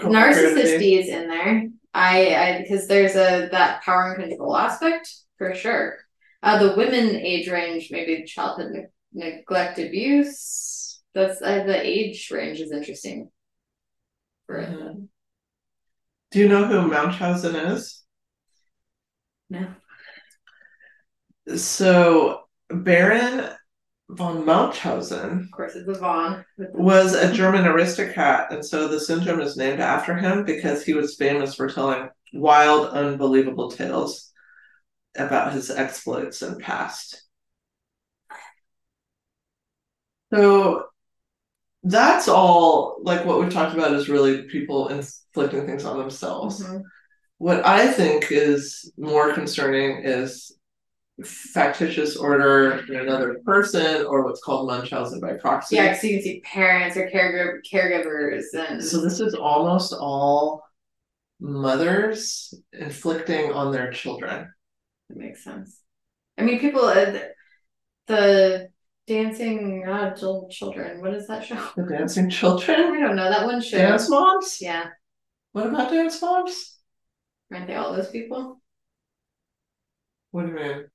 Narcissisty is in there. I, I, because there's a, that power and control aspect for sure. Uh, the women age range, maybe childhood ne- neglect abuse. That's uh, the age range is interesting. For mm-hmm. Do you know who Munchausen is? No. So Baron von Munchausen, of course it's a von, was a German aristocrat, and so the syndrome is named after him because he was famous for telling wild, unbelievable tales about his exploits and past. So that's all, like what we've talked about is really people inflicting things on themselves. Mm-hmm. What I think is more concerning is factitious order in another person, or what's called Munchausen by proxy. Yeah, so you can see parents or caregiver, caregivers. And so this is almost all mothers inflicting on their children. That makes sense. I mean, people, uh, the Dancing Adult Children, what is that show? The Dancing Children? I don't know, that one show. Dance Moms? Yeah. What about Dance Moms? Aren't they all those people? What do you mean?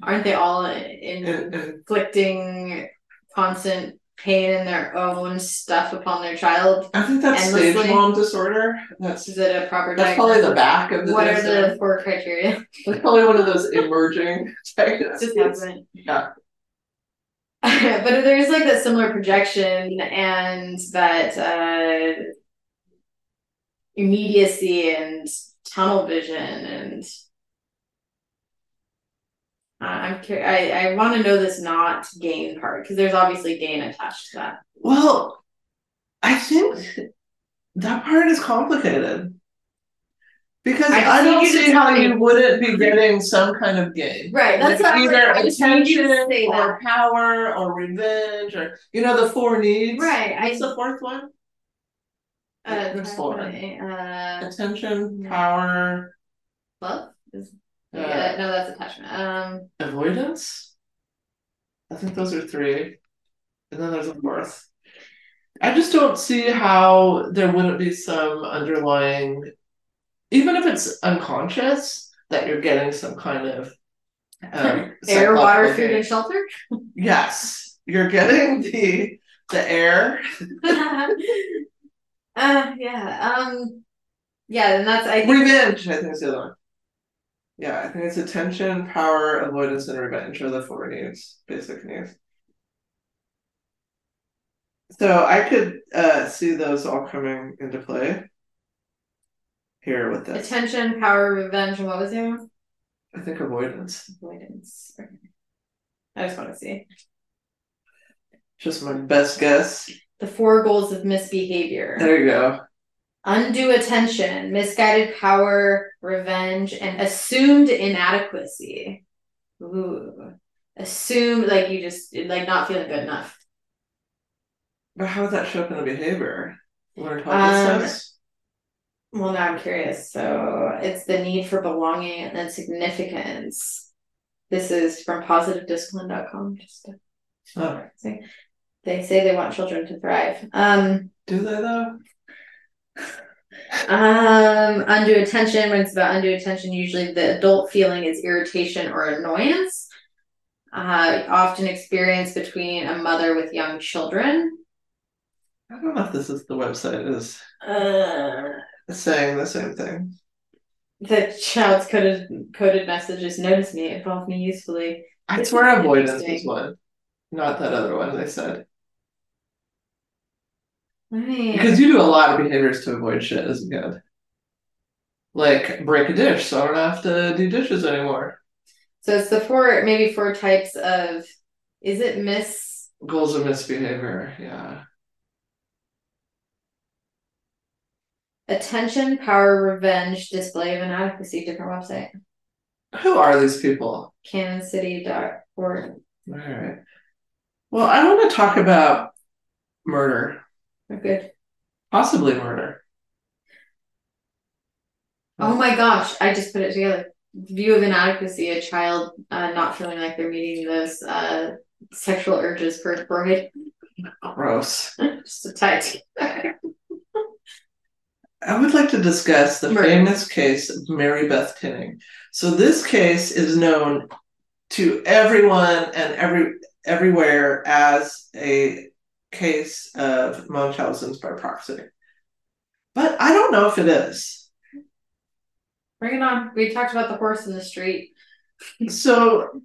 Aren't they all in- in- inflicting constant pain in their own stuff upon their child? I think that's stage mom disorder. That's, is it a proper That's diagnosis? Probably the back of the What disorder. Are the four criteria? That's probably one of those emerging diagnoses. Just yeah. But there's like that similar projection and that uh, immediacy and tunnel vision and... Uh, I'm curious. I, I want to know this not gain part because there's obviously gain attached to that. Well, I think that part is complicated because I, I don't see how me. you wouldn't be getting some kind of gain, right? That's like either like, attention or power or revenge or you know the four needs, right? What's I, the fourth one? Uh, There's four. Uh, attention, power, love. Is- Uh, yeah, no, that's attachment. Um, avoidance? I think those are three. And then there's a fourth. I just don't see how there wouldn't be some underlying, even if it's unconscious, that you're getting some kind of... Um, air, water, food, and shelter? Yes. You're getting the the air. uh, yeah. Um, yeah, and that's... I think Revenge, I think is the other one. Yeah, I think it's attention, power, avoidance, and revenge are the four needs, basic needs. So I could uh, see those all coming into play here with this. Attention, power, revenge, and what was the other one? I think avoidance. Avoidance. Okay. I just want to see. Just my best guess. The four goals of misbehavior. There you go. Undue attention, misguided power, revenge, and assumed inadequacy. Ooh. Assume, like, you just, like, not feeling good enough. But how would that show up in a behavior? Learned um, well, now I'm curious. So it's the need for belonging and then significance. This is from positive discipline dot com. Just to, oh. Say. They say they want children to thrive. Um, Do they, though? um undue attention, when it's about undue attention, usually the adult feeling is irritation or annoyance, uh often experienced between a mother with young children. I don't know if this is the website is uh, saying the same thing. The child's coded coded messages, notice me, involve me usefully. That's where avoidance is one, not that other one they said. Right. Because you do a lot of behaviors to avoid shit isn't good. Like break a dish so I don't have to do dishes anymore. So it's the four, maybe four types of, is it mis? Goals of misbehavior, yeah. Attention, power, revenge, display of inadequacy. Different website. Who are these people? Canon City dot org. All right. Well, I want to talk about murder. Okay. Possibly murder. Oh my gosh, I just put it together. View of inadequacy, a child uh, not feeling like they're meeting those uh, sexual urges for pride. Gross. Just a tight. I would like to discuss the murder. Famous case of Mary Beth Tinning. So this case is known to everyone and every everywhere as a case of Munchausen's by proxy. But I don't know if it is. Bring it on. We talked about the horse in the street. So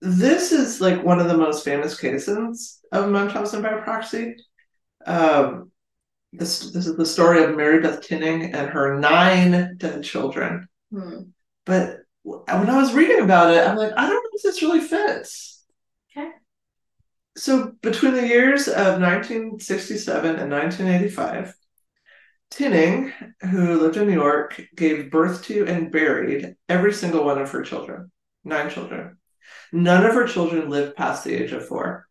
this is like one of the most famous cases of Munchausen by proxy. Um, this, this is the story of Mary Beth Tinning and her nine dead children. Hmm. But when I was reading about it, I'm like, I don't know if this really fits. Okay. So between the years of nineteen sixty-seven and nineteen eighty-five, Tinning, who lived in New York, gave birth to and buried every single one of her children, nine children. None of her children lived past the age of four.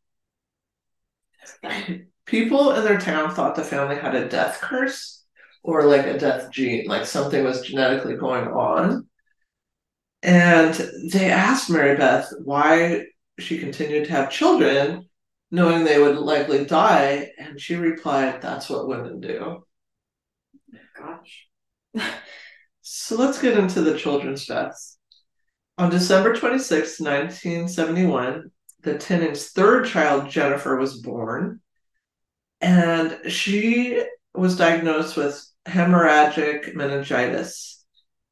People in their town thought the family had a death curse or like a death gene, like something was genetically going on. And they asked Mary Beth why she continued to have children, knowing they would likely die. And she replied, that's what women do. Oh my gosh. So let's get into the children's deaths. On December twenty-sixth, nineteen seventy-one, the Tinning's third child, Jennifer, was born. And she was diagnosed with hemorrhagic meningitis,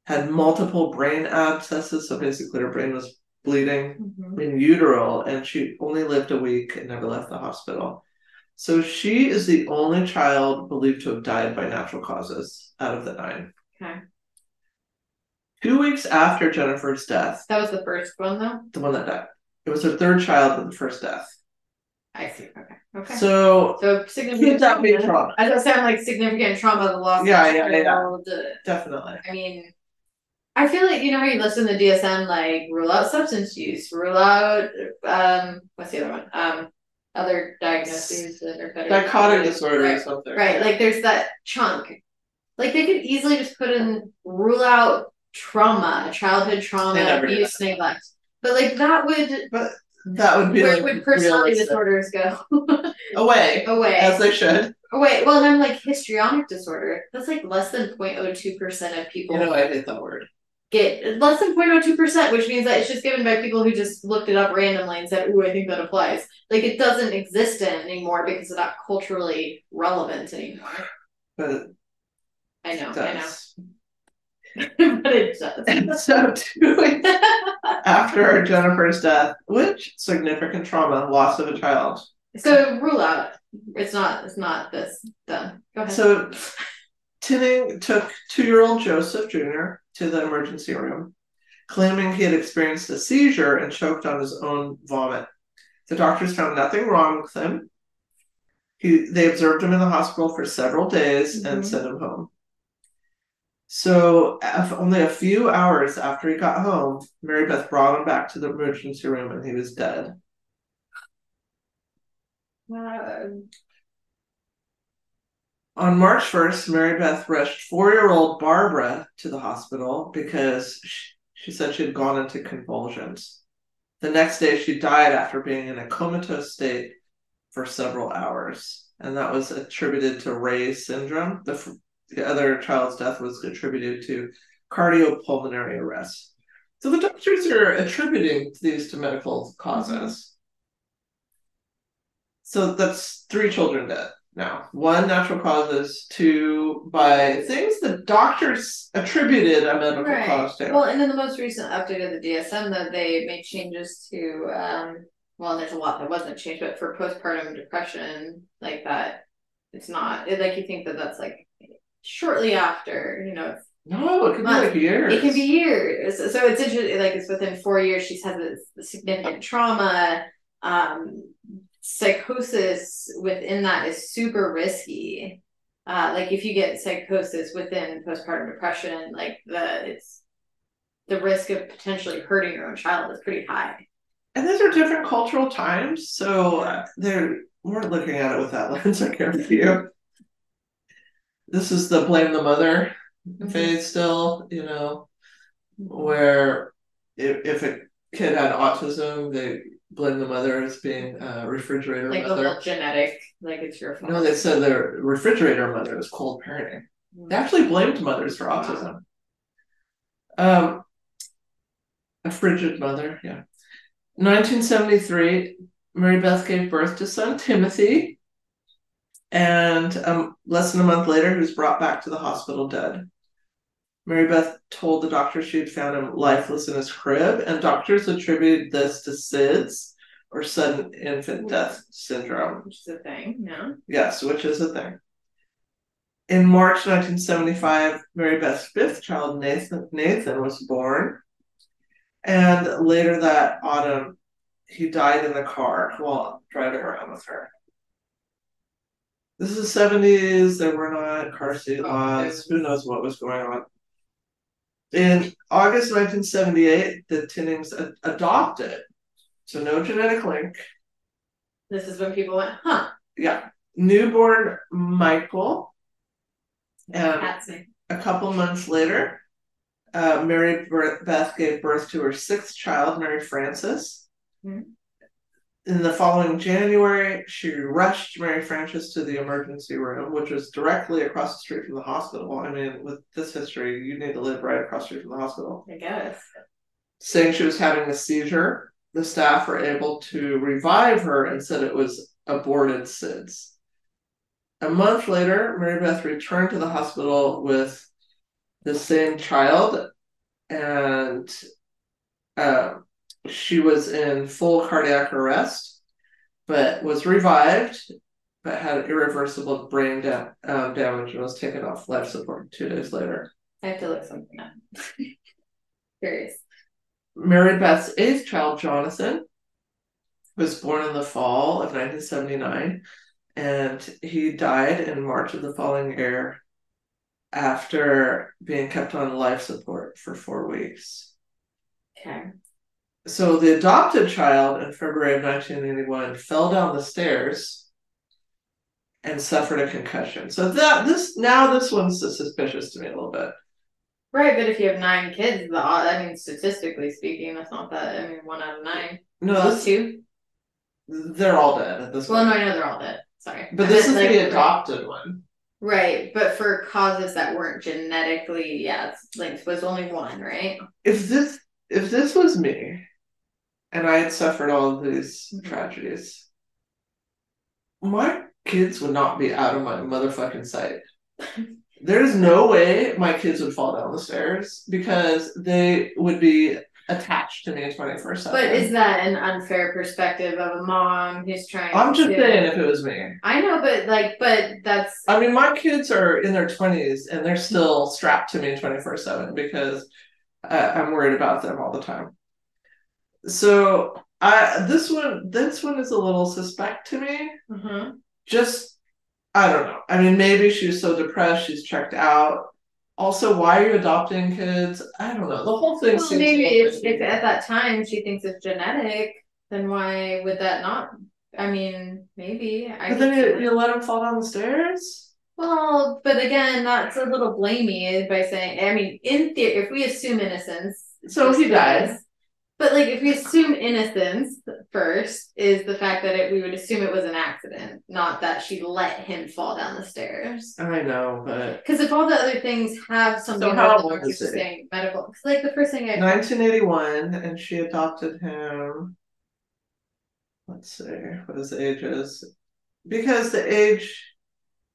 had multiple brain abscesses, so basically her brain was bleeding mm-hmm. in utero, and she only lived a week and never left the hospital. So she is the only child believed to have died by natural causes out of the nine. Okay. Two weeks after Jennifer's death. That was the first one, though? The one that died. It was her third child with the first death. I see. Okay. Okay. So, so significant trauma. trauma. I don't sound like significant trauma, the loss. Yeah, of yeah, child. yeah. Definitely. I mean, I feel like, you know, you listen to D S M, like, rule out substance use, rule out, um, what's the other one? Um, other diagnoses that are better. Psychotic disorder right. or something. Right. Like, there's that chunk. Like, they could easily just put in, rule out trauma, childhood trauma, abuse, neglect. But, like, that would. But that would be. Where like would personality realistic. disorders go? Away. Away. As they should. Away. Well, and then, like, histrionic disorder. That's, like, less than zero point zero two percent of people. You know, I hate that word. Get less than zero point zero two percent, which means that it's just given by people who just looked it up randomly and said, ooh, I think that applies. Like, it doesn't exist anymore because it's not culturally relevant anymore. But I know, does. I know. But it does. And so two weeks after Jennifer's death, which significant trauma, loss of a child. So rule out. It's not it's not this done. Go ahead. So Tinning took two-year-old Joseph Junior to the emergency room, claiming he had experienced a seizure and choked on his own vomit. The doctors found nothing wrong with him. He, they observed him in the hospital for several days mm-hmm. and sent him home. So only a few hours after he got home, Mary Beth brought him back to the emergency room and he was dead. Uh... On March first, Mary Beth rushed four-year-old Barbara to the hospital because she, she said she had gone into convulsions. The next day, she died after being in a comatose state for several hours, and that was attributed to Reye's syndrome. The, the other child's death was attributed to cardiopulmonary arrest. So the doctors are attributing these to medical causes. So that's three children dead. Now, one, natural causes, two, by things the doctors attributed a medical right. cause to. Well, and in the most recent update of the D S M, though, they made changes to, um, well, there's a lot that wasn't changed, but for postpartum depression, like that, it's not, it, like, you think that that's, like, shortly after, you know. It's no, it can months. be, like, years. It can be years. So it's interesting, like, it's within four years, she's had this significant trauma, um, psychosis within that is super risky. Uh, like if you get psychosis within postpartum depression, like the it's the risk of potentially hurting your own child is pretty high. And these are different cultural times, so uh, they're we're looking at it with that lens. I care for you. This is the blame the mother mm-hmm. phase still, you know, where if, if a kid had autism, they blame the mother as being a refrigerator like mother. Like genetic, like it's your fault. No, they said their refrigerator mother was cold parenting. Mm-hmm. They actually blamed mothers for autism. Um, a frigid mother, yeah. nineteen seventy-three, Mary Beth gave birth to son Timothy, and um, less than a month later, he was brought back to the hospital dead. Mary Beth told the doctor she had found him lifeless in his crib, and doctors attributed this to SIDS, or sudden infant death syndrome. Which is a thing, no? Yes, which is a thing. In March nineteen seventy-five, Mary Beth's fifth child, Nathan, Nathan was born, and later that autumn, he died in the car while driving around with her. This is the seventies. There were not car seat laws. Who knows what was going on? In August nineteen seventy-eight, the Tinnings ad- adopted. So no genetic link. This is when people went, huh? Yeah. Newborn Michael. Um, a couple months later, uh, Mary Beth gave birth to her sixth child, Mary Frances. Mm-hmm. In the following January, she rushed Mary Frances to the emergency room, which was directly across the street from the hospital. I mean, with this history, you need to live right across the street from the hospital. I guess. Saying she was having a seizure, the staff were able to revive her and said it was aborted SIDS. A month later, Mary Beth returned to the hospital with the same child, and uh, she was in full cardiac arrest, but was revived, but had irreversible brain da- um, damage and was taken off life support two days later. I have to look something up. Curious. Mary Beth's eighth child, Jonathan, was born in the fall of nineteen seventy-nine, and he died in March of the following year after being kept on life support for four weeks. Okay. So the adopted child in February of nineteen eighty-one fell down the stairs and suffered a concussion. So that this now this one's suspicious to me a little bit. Right, but if you have nine kids, the I mean, statistically speaking, that's not that. I mean, one out of nine. No, those two. They're all dead at this point. Well, no, I know they're all dead. Sorry, but I this is like, the adopted one. Right, but for causes that weren't genetically, yeah, it's linked was only one, right? If this if this was me. And I had suffered all of these mm-hmm. tragedies. My kids would not be out of my motherfucking sight. There's no way my kids would fall down the stairs because they would be attached to me twenty-four seven. But is that an unfair perspective of a mom who's trying I'm to... I'm just saying if it was me. I know, but like, but that's... I mean, my kids are in their twenties and they're still strapped to me twenty-four seven because uh, I'm worried about them all the time. So I this one this one is a little suspect to me. Mm-hmm. Just I don't know. I mean, maybe she's so depressed she's checked out. Also, why are you adopting kids? I don't know. The whole thing. Well, seems maybe if, if at that time she thinks it's genetic, then why would that not? I mean, maybe. I but then you, you let him fall down the stairs. Well, but again, that's a little blamey by saying. I mean, in theory, if we assume innocence, so he dies. But, like, if we assume innocence first is the fact that it, we would assume it was an accident, not that she let him fall down the stairs. I know, but... Because if all the other things have something... So how old was he? Medical... Because, like, the first thing I... nineteen eighty-one, and she adopted him... Let's see what his age is. Because the age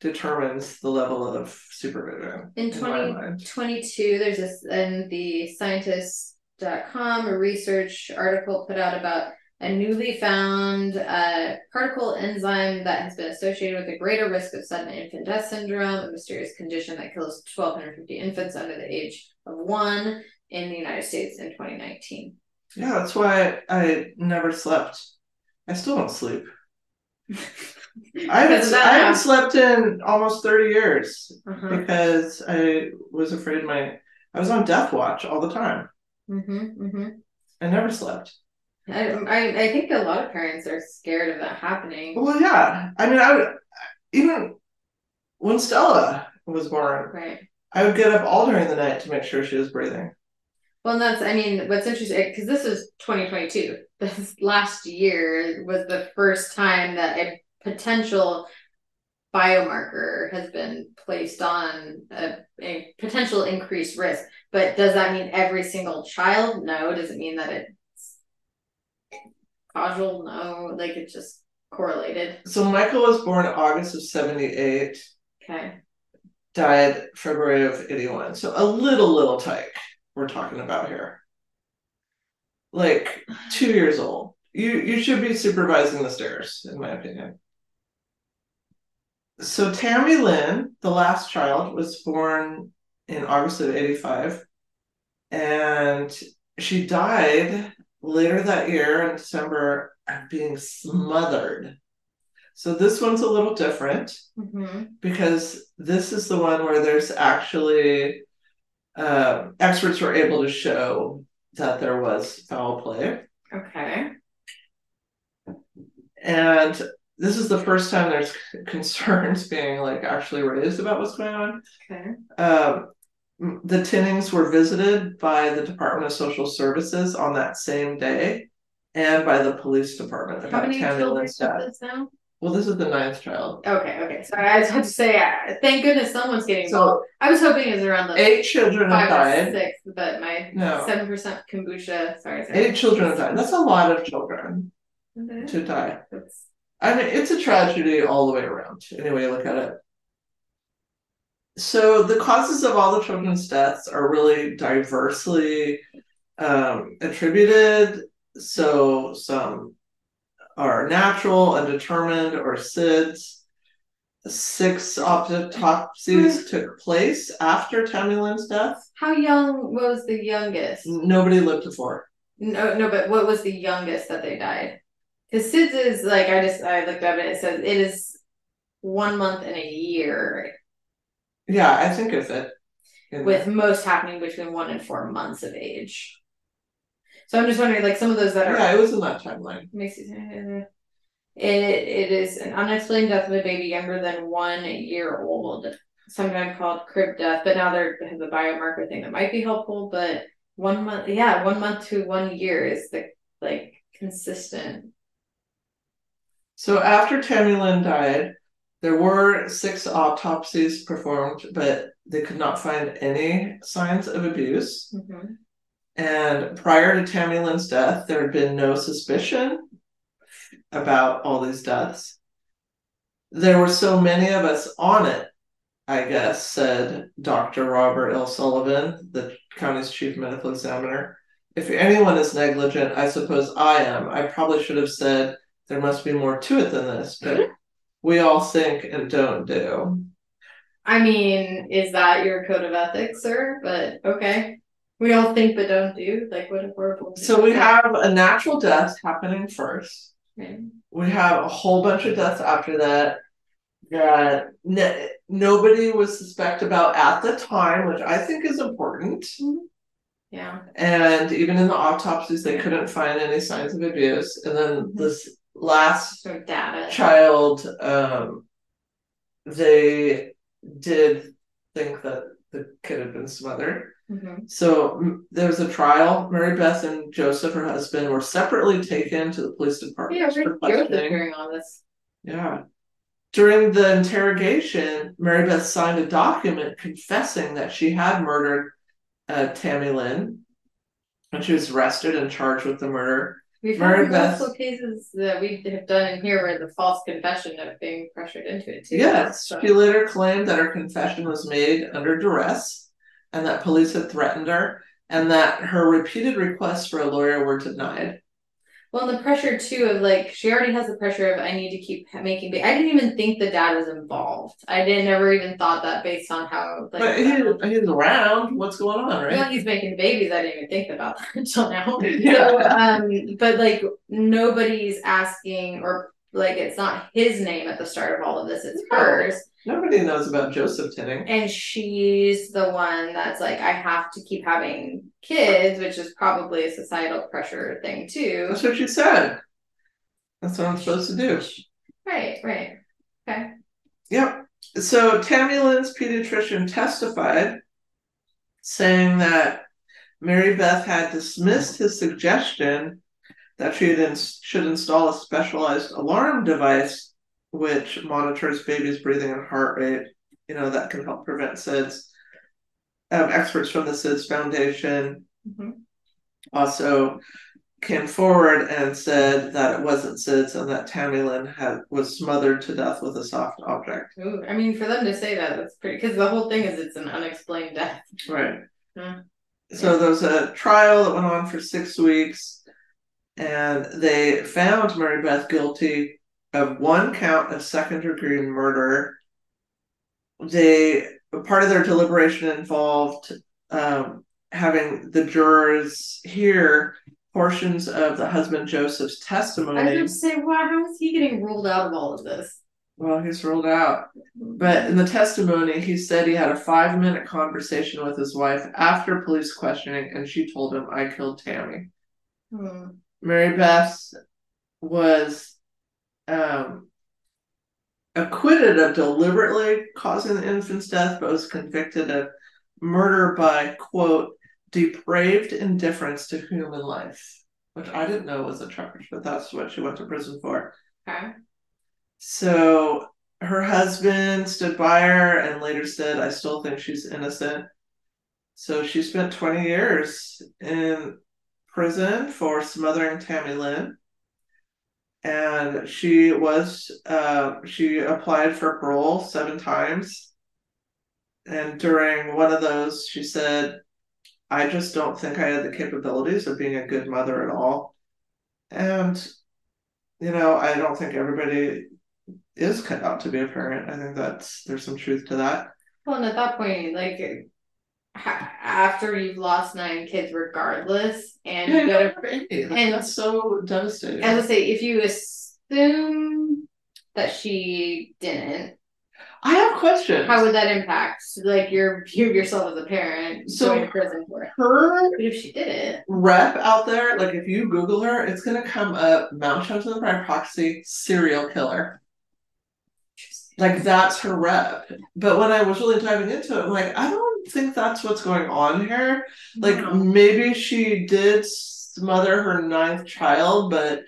determines the level of supervision. In twenty twenty-two, there's this... And the scientists... Dot com, a research article put out about a newly found uh, particle enzyme that has been associated with a greater risk of sudden infant death syndrome, a mysterious condition that kills one thousand two hundred fifty infants under the age of one in the United States in twenty nineteen. Yeah, that's why I never slept. I still don't sleep. I haven't, I haven't slept in almost thirty years uh-huh. because I was afraid my, I was on death watch all the time. Mm-hmm, mm-hmm. I never slept. I, I I think a lot of parents are scared of that happening. Well, yeah. I mean, I would, even when Stella was born, right. I would get up all during the night to make sure she was breathing. Well, that's, I mean, what's interesting, because this was twenty twenty-two. This last year was the first time that a potential biomarker has been placed on a, a potential increased risk. But does that mean every single child? No. Does it mean that it's causal? No. Like, it just correlated. So Michael was born August of seventy-eight. Okay. Died February of eighty-one. So a little, little tyke we're talking about here. Like, two years old. You you should be supervising the stairs, in my opinion. So Tammy Lynn, the last child, was born in August of eighty-five. And she died later that year in December of being smothered. So this one's a little different mm-hmm. because this is the one where there's actually uh, experts were able to show that there was foul play. Okay. And this is the first time there's concerns being like actually raised about what's going on. Okay. Um, the Tinnings were visited by the Department of Social Services on that same day and by the police department. How many children is this now? Well, this is the ninth child. Okay, okay. So I was about to say, uh, thank goodness someone's getting so old. I was hoping it was around the eight children five died. Or six, but my no. seven percent kombucha. Sorry, sorry. Eight children died. That's a lot of children okay. to die. That's... I mean, it's a tragedy all the way around. Anyway, look at it. So the causes of all the children's deaths are really diversely um, attributed. So some are natural, undetermined, or SIDS. Six autopsies took place after Tammy Lynn's death. How young was the youngest? Nobody lived to four. No, no, but what was the youngest that they died? Because SIDS is like, I just, I looked up and it says it is one month and a year. Yeah, I think it's it. With most happening between one and four months of age. So I'm just wondering, like, some of those that are... Yeah, it was in that timeline. Makes it, uh, it, it is an unexplained death of a baby younger than one year old, sometimes called crib death, but now they have the biomarker thing that might be helpful, but one month, yeah, one month to one year is, the like, consistent. So after Tammy Lynn died, there were six autopsies performed, but they could not find any signs of abuse. Mm-hmm. And prior to Tammy Lynn's death, there had been no suspicion about all these deaths. There were so many of us on it, I guess, said Doctor Robert L. Sullivan, the county's chief medical examiner. If anyone is negligent, I suppose I am. I probably should have said there must be more to it than this, but mm-hmm. we all think and don't do. I mean, is that your code of ethics, sir? But okay. We all think but don't do. Like, what a horrible... So we have a natural death happening first. Okay. We have a whole bunch of deaths after that that n- nobody was suspect about at the time, which I think is important. Mm-hmm. Yeah. And even in the autopsies, they couldn't find any signs of abuse. And then mm-hmm. this last so data. child, um, they did think that the kid had been smothered. Mm-hmm. So m- there was a trial. Mary Beth and Joseph, her husband, were separately taken to the police department. Yeah, for questioning. Hearing all this. Yeah. During the interrogation, Mary Beth signed a document confessing that she had murdered uh, Tammy Lynn, and she was arrested and charged with the murder. We've Mary had multiple Beth, cases that we have done in here where the false confession of being pressured into it too. Yes, so. She later claimed that her confession was made under duress, and that police had threatened her, and that her repeated requests for a lawyer were denied. Well, the pressure, too, of, like, she already has the pressure of, I need to keep making babies. I didn't even think the dad was involved. I didn't ever even thought that based on how, like... But he, he's around. What's going on, right? Well, he's making babies. I didn't even think about that until now. Yeah. So, um, but, like, nobody's asking or Like, it's not his name at the start of all of this. It's no, hers. Nobody knows about Joseph Tinning. And she's the one that's like, I have to keep having kids, which is probably a societal pressure thing, too. That's what she said. That's what I'm supposed to do. Right, right. Okay. Yep. So Tammy Lynn's pediatrician testified, saying that Mary Beth had dismissed his suggestion that she ins- should install a specialized alarm device which monitors babies' breathing and heart rate, you know, that can help prevent SIDS. Um, experts from the SIDS Foundation mm-hmm. also came forward and said that it wasn't SIDS and that Tammy Lynn had, was smothered to death with a soft object. Ooh, I mean, for them to say that, that's pretty, because the whole thing is it's an unexplained death. Right. Yeah. So there was a trial that went on for six weeks, and they found Mary Beth guilty of one count of second-degree murder. They part of their deliberation involved um, having the jurors hear portions of the husband Joseph's testimony. I was going to say, wow, how is he getting ruled out of all of this? Well, he's ruled out. But in the testimony, he said he had a five-minute conversation with his wife after police questioning, and she told him, I killed Tammy. Hmm. Mary Beth was um, acquitted of deliberately causing the infant's death, but was convicted of murder by, quote, depraved indifference to human life, which I didn't know was a charge, but that's what she went to prison for. Okay. So her husband stood by her and later said, I still think she's innocent. So she spent twenty years in prison for smothering Tammy Lynn. And she was, uh, she applied for parole seven times. And during one of those, she said, I just don't think I had the capabilities of being a good mother at all. And, you know, I don't think everybody is cut out to be a parent. I think that's, there's some truth to that. Well, and at that point, like, after you've lost nine kids regardless, and yeah, you gotta, right. and like, that's so devastating. I would say, if you assume that she didn't, I have questions. How would that impact, like, your view of yourself as a parent? So going to prison for her, but if she did it, rep out there, like, if you Google her, it's gonna come up Munchausen by proxy serial killer. Like, that's her rep. But when I was really diving into it, I'm like, I don't think that's what's going on here. Like, no. Maybe she did smother her ninth child, but,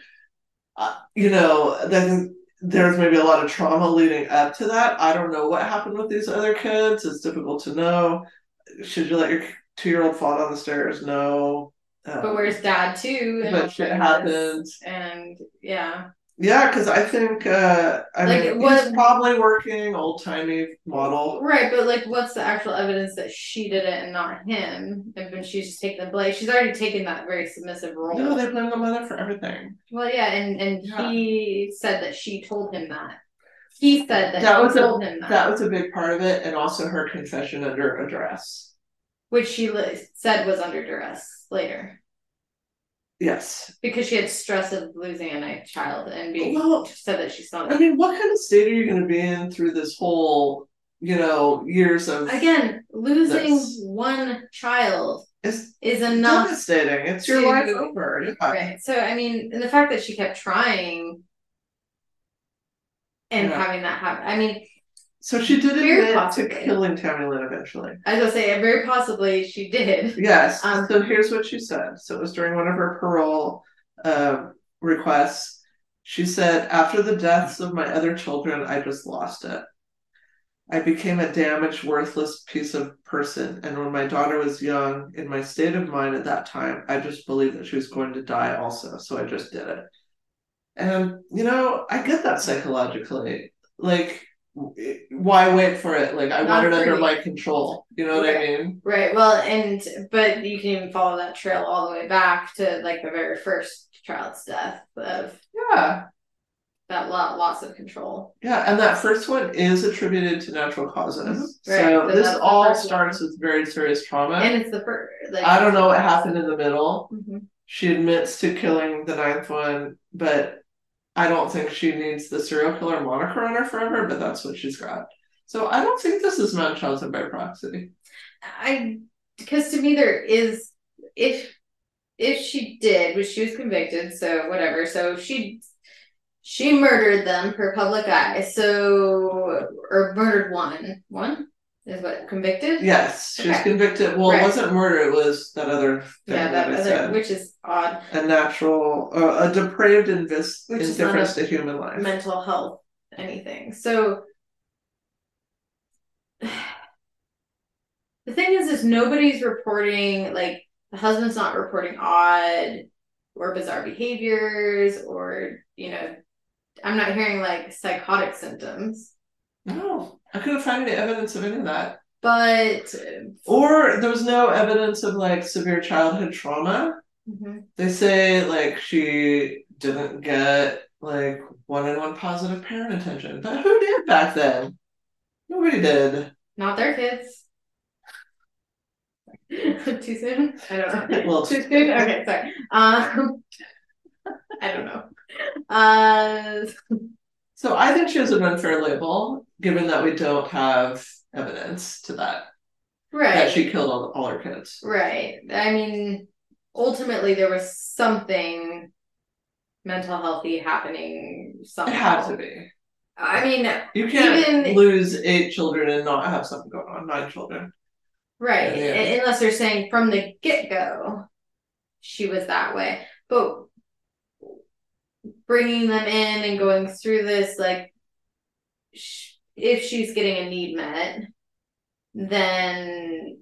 uh, you know, then there's maybe a lot of trauma leading up to that. I don't know what happened with these other kids. It's difficult to know. Should you let your two-year-old fall down the stairs? No. Um, but where's dad, too? And but shit happens. And, yeah. Yeah, because I think uh, I like, mean, what, he's probably working old-timey model. Right, but, like, what's the actual evidence that she did it and not him? And when she's just taking the blame, she's already taken that very submissive role. No, they blame the mother for everything. Well, yeah, and, and yeah. he said that she told him that. He said that, that she was told a, him that. That was a big part of it, and also her confession under a duress. Which she li- said was under duress later. Yes. Because she had stress of losing a ninth child and being well, said that she's not. I mean, what kind of state are you going to be in through this whole, you know, years of. Again, losing this. one child it's is enough. Devastating. It's your to, life over. Yeah. Right. So, I mean, and the fact that she kept trying and yeah. having that happen. I mean. So she did admit to killing Tammy Lynn eventually. I was going to say, very possibly she did. Yes. Um, so here's what she said. So it was during one of her parole uh, requests. She said, after the deaths of my other children, I just lost it. I became a damaged, worthless piece of person. And when my daughter was young, in my state of mind at that time, I just believed that she was going to die also. So I just did it. And, you know, I get that psychologically. Like, why wait for it? Like, I Not want it under you. my control. You know what right. I mean? Right. Well, and, but you can even follow that trail all the way back to, like, the very first child's death of yeah that loss of control. Yeah, and that first one is attributed to natural causes. Mm-hmm. Right. So, so this all starts one. with very serious trauma. And it's the first. Like, I don't know what happened in the middle. Mm-hmm. She admits to killing the ninth one, but I don't think she needs the serial killer moniker on her forever, but that's what she's got. So I don't think this is Munchausen by proxy. I, because to me there is, if if she did, which she was convicted, so whatever. So she she murdered them for public eye. So, or murdered one. One is what, convicted? Yes, she okay. was convicted. Well, right. It wasn't murder. It was that other thing yeah, that, that I other, said, which is odd. A natural, uh, a depraved invis- indifference to human life, mental health, anything. So. The thing is, is nobody's reporting, like, the husband's not reporting odd or bizarre behaviors or, you know, I'm not hearing, like, psychotic symptoms. No, I couldn't find any evidence of any of that. But... Or there was no evidence of, like, severe childhood trauma. Mm-hmm. They say, like, she didn't get, like, one-on-one positive parent attention. But who did back then? Nobody did. Not their kids. Too soon? I don't know. Well, too soon? Okay, sorry. Um, I don't know. Uh, so I think she has an unfair label, given that we don't have evidence to that. Right. That she killed all, all her kids. Right. I mean, ultimately, there was something mental healthy happening somehow. It had to be. I mean, you can't even lose eight children and not have something going on, nine children. Right. Yeah. Unless they're saying from the get-go, she was that way. But bringing them in and going through this, like, sh- if she's getting a need met, then...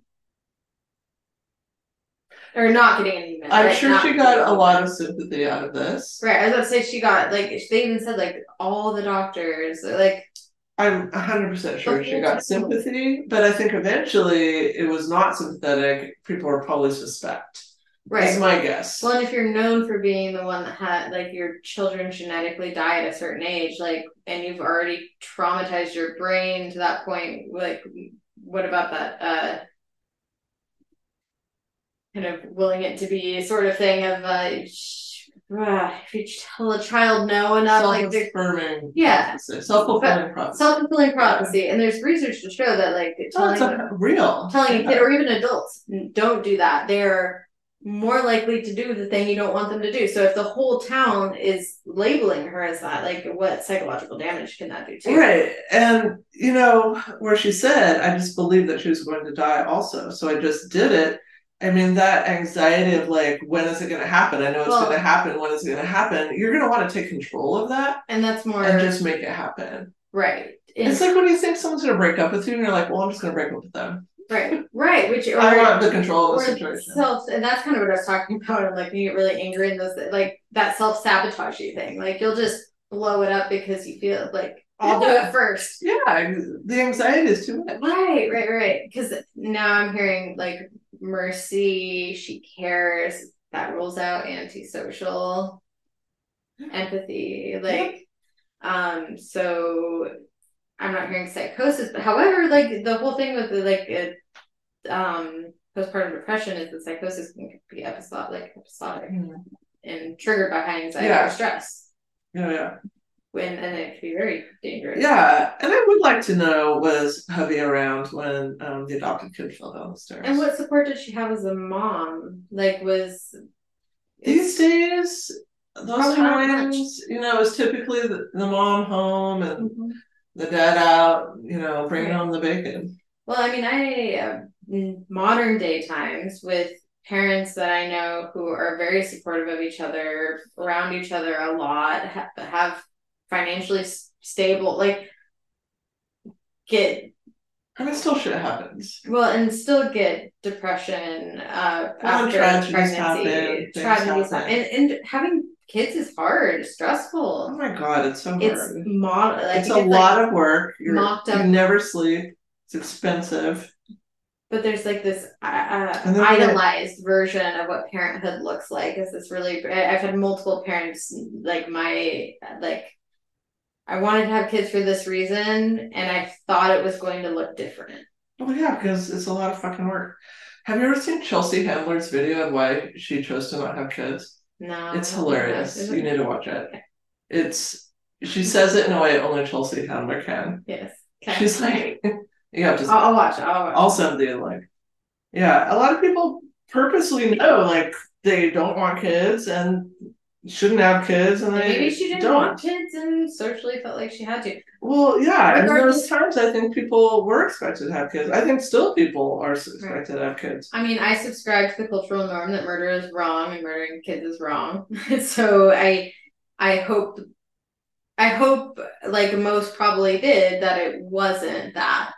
Or not getting any men. I'm right? sure not she got people. A lot of sympathy out of this. Right. I was about to say she got, like, they even said, like, all the doctors, like... I'm one hundred percent sure she got sympathy, but I think eventually it was not sympathetic. People were probably suspect. Right. That's my guess. Well, and if you're known for being the one that had, like, your children genetically die at a certain age, like, and you've already traumatized your brain to that point, like, what about that, uh... kind of willing it to be sort of thing of uh, sh- uh if you tell a child no enough, like self-affirming, yeah, self-fulfilling prophecy, self-fulfilling prophecy, and there's research to show that, like, telling oh, a, real telling yeah. a kid or even adults don't do that, they're more likely to do the thing you don't want them to do. So if the whole town is labeling her as that, like, what psychological damage can that do to right you? And you know where she said, I just believed that she was going to die also, so I just did it. I mean, that anxiety of, like, when is it going to happen? I know it's well, going to happen. When is it going to happen? You're going to want to take control of that. And that's more... And just make it happen. Right. It's, it's like when you think someone's going to break up with you and you're like, well, I'm just going to break up with them. Right. Right. Which or, I want the control of the situation. Self, and that's kind of what I was talking about. I'm like, you get really angry in those, like, that self-sabotagey thing. Like, you'll just blow it up because you feel like... I'll do it first. Yeah, the anxiety is too much. Right, right, right. Because now I'm hearing, like, mercy, she cares. That rules out antisocial, empathy. Like, um, so I'm not hearing psychosis. But however, like, the whole thing with the, like, it, um, postpartum depression is that psychosis can be episodic, like, episodic, mm-hmm. and triggered by high anxiety yeah. or stress. Yeah, yeah. When, and it could be very dangerous. Yeah, and I would like to know, was Hubby around when um, the adopted kid fell down the stairs? And what support did she have as a mom? Like, was... These days, those times, you know, it's typically the, the mom home and mm-hmm. the dad out, you know, bringing right. home the bacon. Well, I mean, I... Uh, in modern day times, with parents that I know who are very supportive of each other, around each other a lot, ha- have... financially stable, like, get I mean still shit happens well and still get depression uh well, after pregnancy happen, tragedies happen. And, and having kids is hard, it's stressful. Oh my god, it's so hard. It's mod- it's a it's lot like of work. You're, mocked up. You never sleep, it's expensive. But there's, like, this uh, idolized like, version of what parenthood looks like. Is this really I, I've had multiple parents, like, my like I wanted to have kids for this reason, and I thought it was going to look different. Well, yeah, because it's a lot of fucking work. Have you ever seen Chelsea Handler's video on why she chose to not have kids? No. It's hilarious. You need to watch it. it's, she says it in a way only Chelsea Handler can. Yes. Okay. She's like, you have to. I'll, I'll watch it. I'll watch. I'll send the like. Yeah, a lot of people purposely know, like, they don't want kids and shouldn't have kids, and they maybe she didn't don't. want kids and socially felt like she had to. Well, yeah, and there's times I think people were expected to have kids. I think still people are expected right. to have kids. I mean, I subscribe to the cultural norm that murder is wrong and murdering kids is wrong. So I, I hope, I hope, like most probably did, that it wasn't that.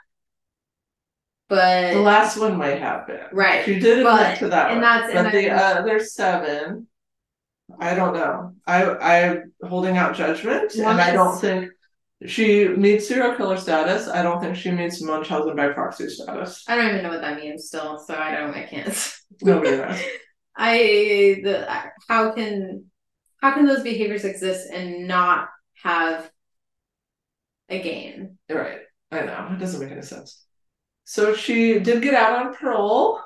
But the last one might happen, right? She did admit to that, and one. that's but and the other uh, seven. I don't know. I I'm holding out judgment, yes. and I don't think she meets serial killer status. I don't think she meets Munchausen by proxy status. I don't even know what that means still, so I don't. I can't. Nobody knows. I the how can how can those behaviors exist and not have a gain? Right. I know it doesn't make any sense. So she did get out on parole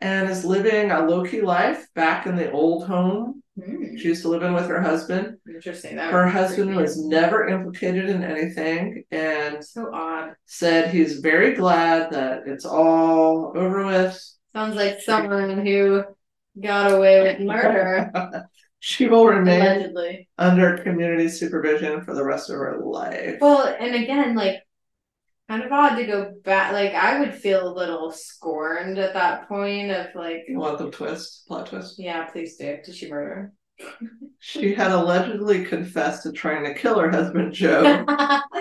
and is living a low-key life back in the old home mm. she used to live in with her husband. Interesting. That her husband was never implicated in anything and so odd. Said he's very glad that it's all over with. Sounds like someone who got away with murder. She will remain allegedly under community supervision for the rest of her life. Well, and again, like, kind of odd to go back. Like, I would feel a little scorned at that point of, like... You want the twist? Plot twist? Yeah, please do. Did she murder her? She had allegedly confessed to trying to kill her husband, Joe,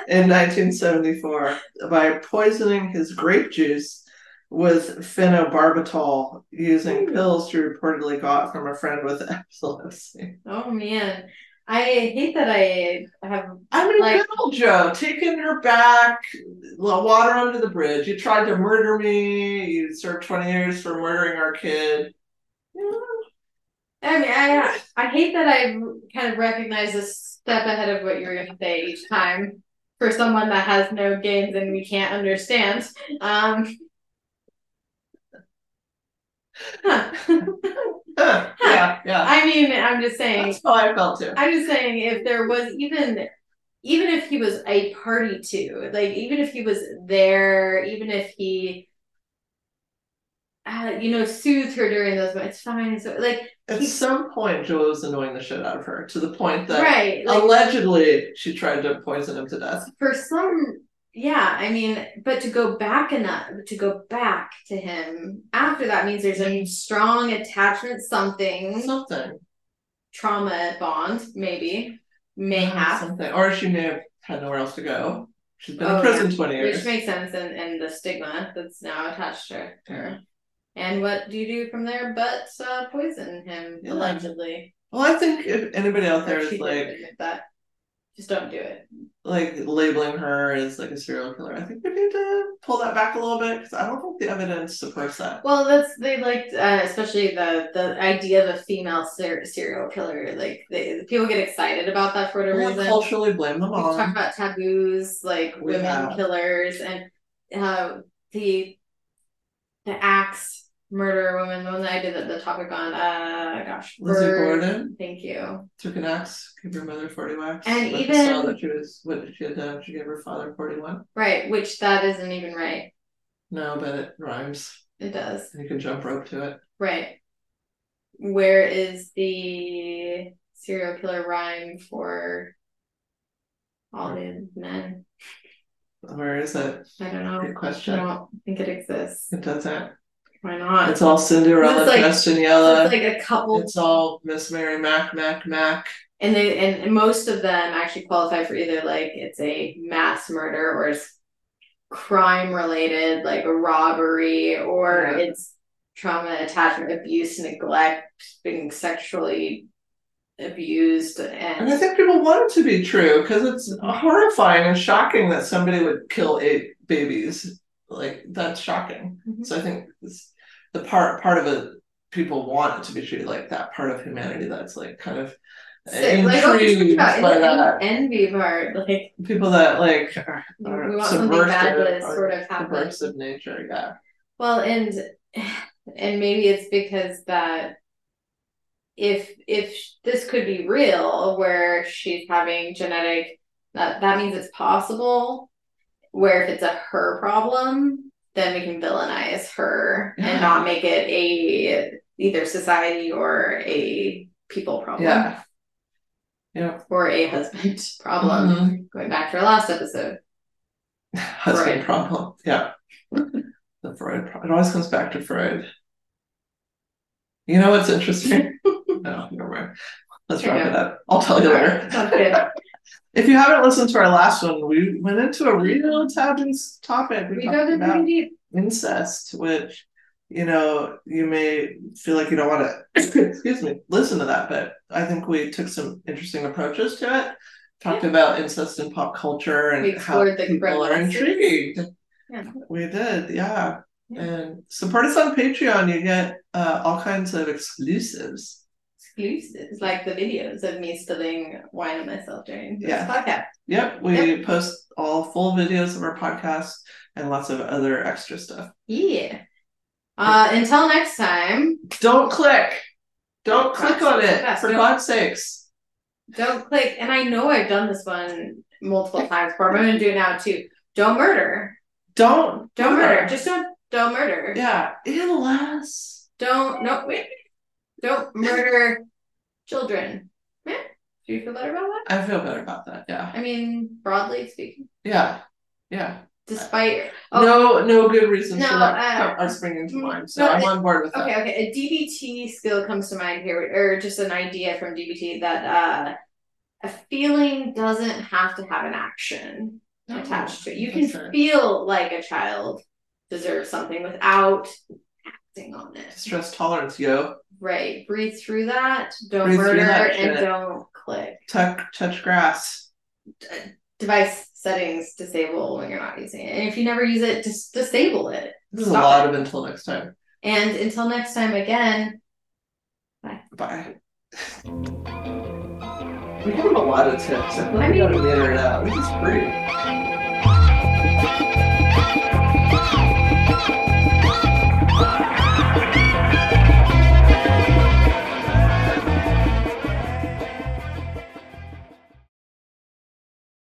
in nineteen seventy-four by poisoning his grape juice with phenobarbital using Ooh. pills she reportedly got from a friend with epilepsy. Oh, man. I hate that I have... I mean, like, little Joe, taking her back, water under the bridge. You tried to murder me. You served twenty years for murdering our kid. Yeah. I mean, I I hate that I kind of recognize a step ahead of what you were going to say each time for someone that has no gains and we can't understand. Um, huh. Uh, yeah, yeah. I mean, I'm just saying. That's how I felt too. I'm just saying, if there was even, even if he was a party to, like, even if he was there, even if he, uh, you know, soothed her during those, but it's fine. So, like, at some point, Joel was annoying the shit out of her to the point that, right, like, allegedly she tried to poison him to death. For some, yeah, I mean, but to go back and to go back to him after that means there's a strong attachment, something, something, trauma bond, maybe, mayhap, oh, something, or she may have had nowhere else to go. She's been oh, in prison yeah. twenty years, which makes sense, and and the stigma that's now attached to her. Yeah. And what do you do from there? But uh, poison him yeah. allegedly. Well, I think if anybody out there or is like that. Just don't do it. Like, labeling her as, like, a serial killer. I think we need to pull that back a little bit because I don't think the evidence supports that. Well, that's, they liked, uh, especially the the idea of a female ser- serial killer. Like, they, people get excited about that for whatever reason. Culturally blame them all. We talk about taboos, like we women have. killers, and uh, the the axe murder woman. The one that I did the, the topic on, uh, gosh, Lizzy Borden. Thank you. Took an axe, gave her mother forty whacks, and even saw that she was what she had done. She gave her father forty-one. Right, which that isn't even right. No, but it rhymes. It does. And you can jump rope to it. Right. Where is the serial killer rhyme for all the men? Where is it? I don't know. Good question. I don't think it exists. It doesn't. Why not? It's all Cinderella, it's like, dressed in yellow. It's like a couple. It's all Miss Mary Mac, Mac, Mac. And they and most of them actually qualify for either, like, it's a mass murder or it's crime related, like a robbery, or yeah. it's trauma, attachment, abuse, neglect, being sexually abused. And, and I think people want it to be true because it's horrifying and shocking that somebody would kill eight babies. Like, that's shocking. Mm-hmm. So I think this, the part part of it, people want it to be treated like that part of humanity that's, like, kind of so, like, oh, intrigued by that envy part, like people that, like, are, are we want something bad to sort of happen. Subversive nature, yeah. Well, and and maybe it's because that if if this could be real, where she's having genetic, that, that means it's possible, where if it's a her problem, then we can villainize her and not make it a either society or a people problem. Yeah. Yeah. Or a husband problem. Mm-hmm. Going back to our last episode. Husband Freud. problem. Yeah. The Freud problem. It always comes back to Freud. You know what's interesting? No, never mind. Let's wrap it up. I'll tell you later. Okay. If you haven't listened to our last one, we went into a real taboo topic. We, we got into pretty deep. Incest, which, you know, you may feel like you don't want to, excuse me, listen to that, but I think we took some interesting approaches to it. Talked yeah. about incest in pop culture and how people are intrigued. Yeah. We did, yeah. Yeah. And support us on Patreon. You get uh, all kinds of exclusives. Exclusives, like the videos of me spilling wine on myself during this yeah. podcast. Yep, we yep. post all full videos of our podcast and lots of other extra stuff. Yeah. Uh, until next time. Don't click. Don't click on it, for God's sakes. Don't click. And I know I've done this one multiple times before, but I'm going to do it now too. Don't murder. Don't. Don't murder. murder. Just don't. Don't murder. Yeah. Unless. Don't. No. Wait. Don't murder children. Do you feel better about that? I feel better about that. Yeah. I mean, broadly speaking. Yeah. Yeah. Despite oh, no no good reason no, for that uh, are springing to mind, so no, I'm it, on board with that. Okay, okay. A D B T skill comes to mind here, or just an idea from D B T that uh, a feeling doesn't have to have an action no, attached to it. You can sure. feel like a child deserves something without acting on it. Stress tolerance, yo. Right. Breathe through that. Don't Breathe murder that and don't click. Tuck, touch grass. D- device settings disable when you're not using it, and if you never use it, just disable it. This is Stop a lot it. of until next time. And until next time again, bye. Bye. We have a lot of tips. I mean, we gotta figure it out. This is free.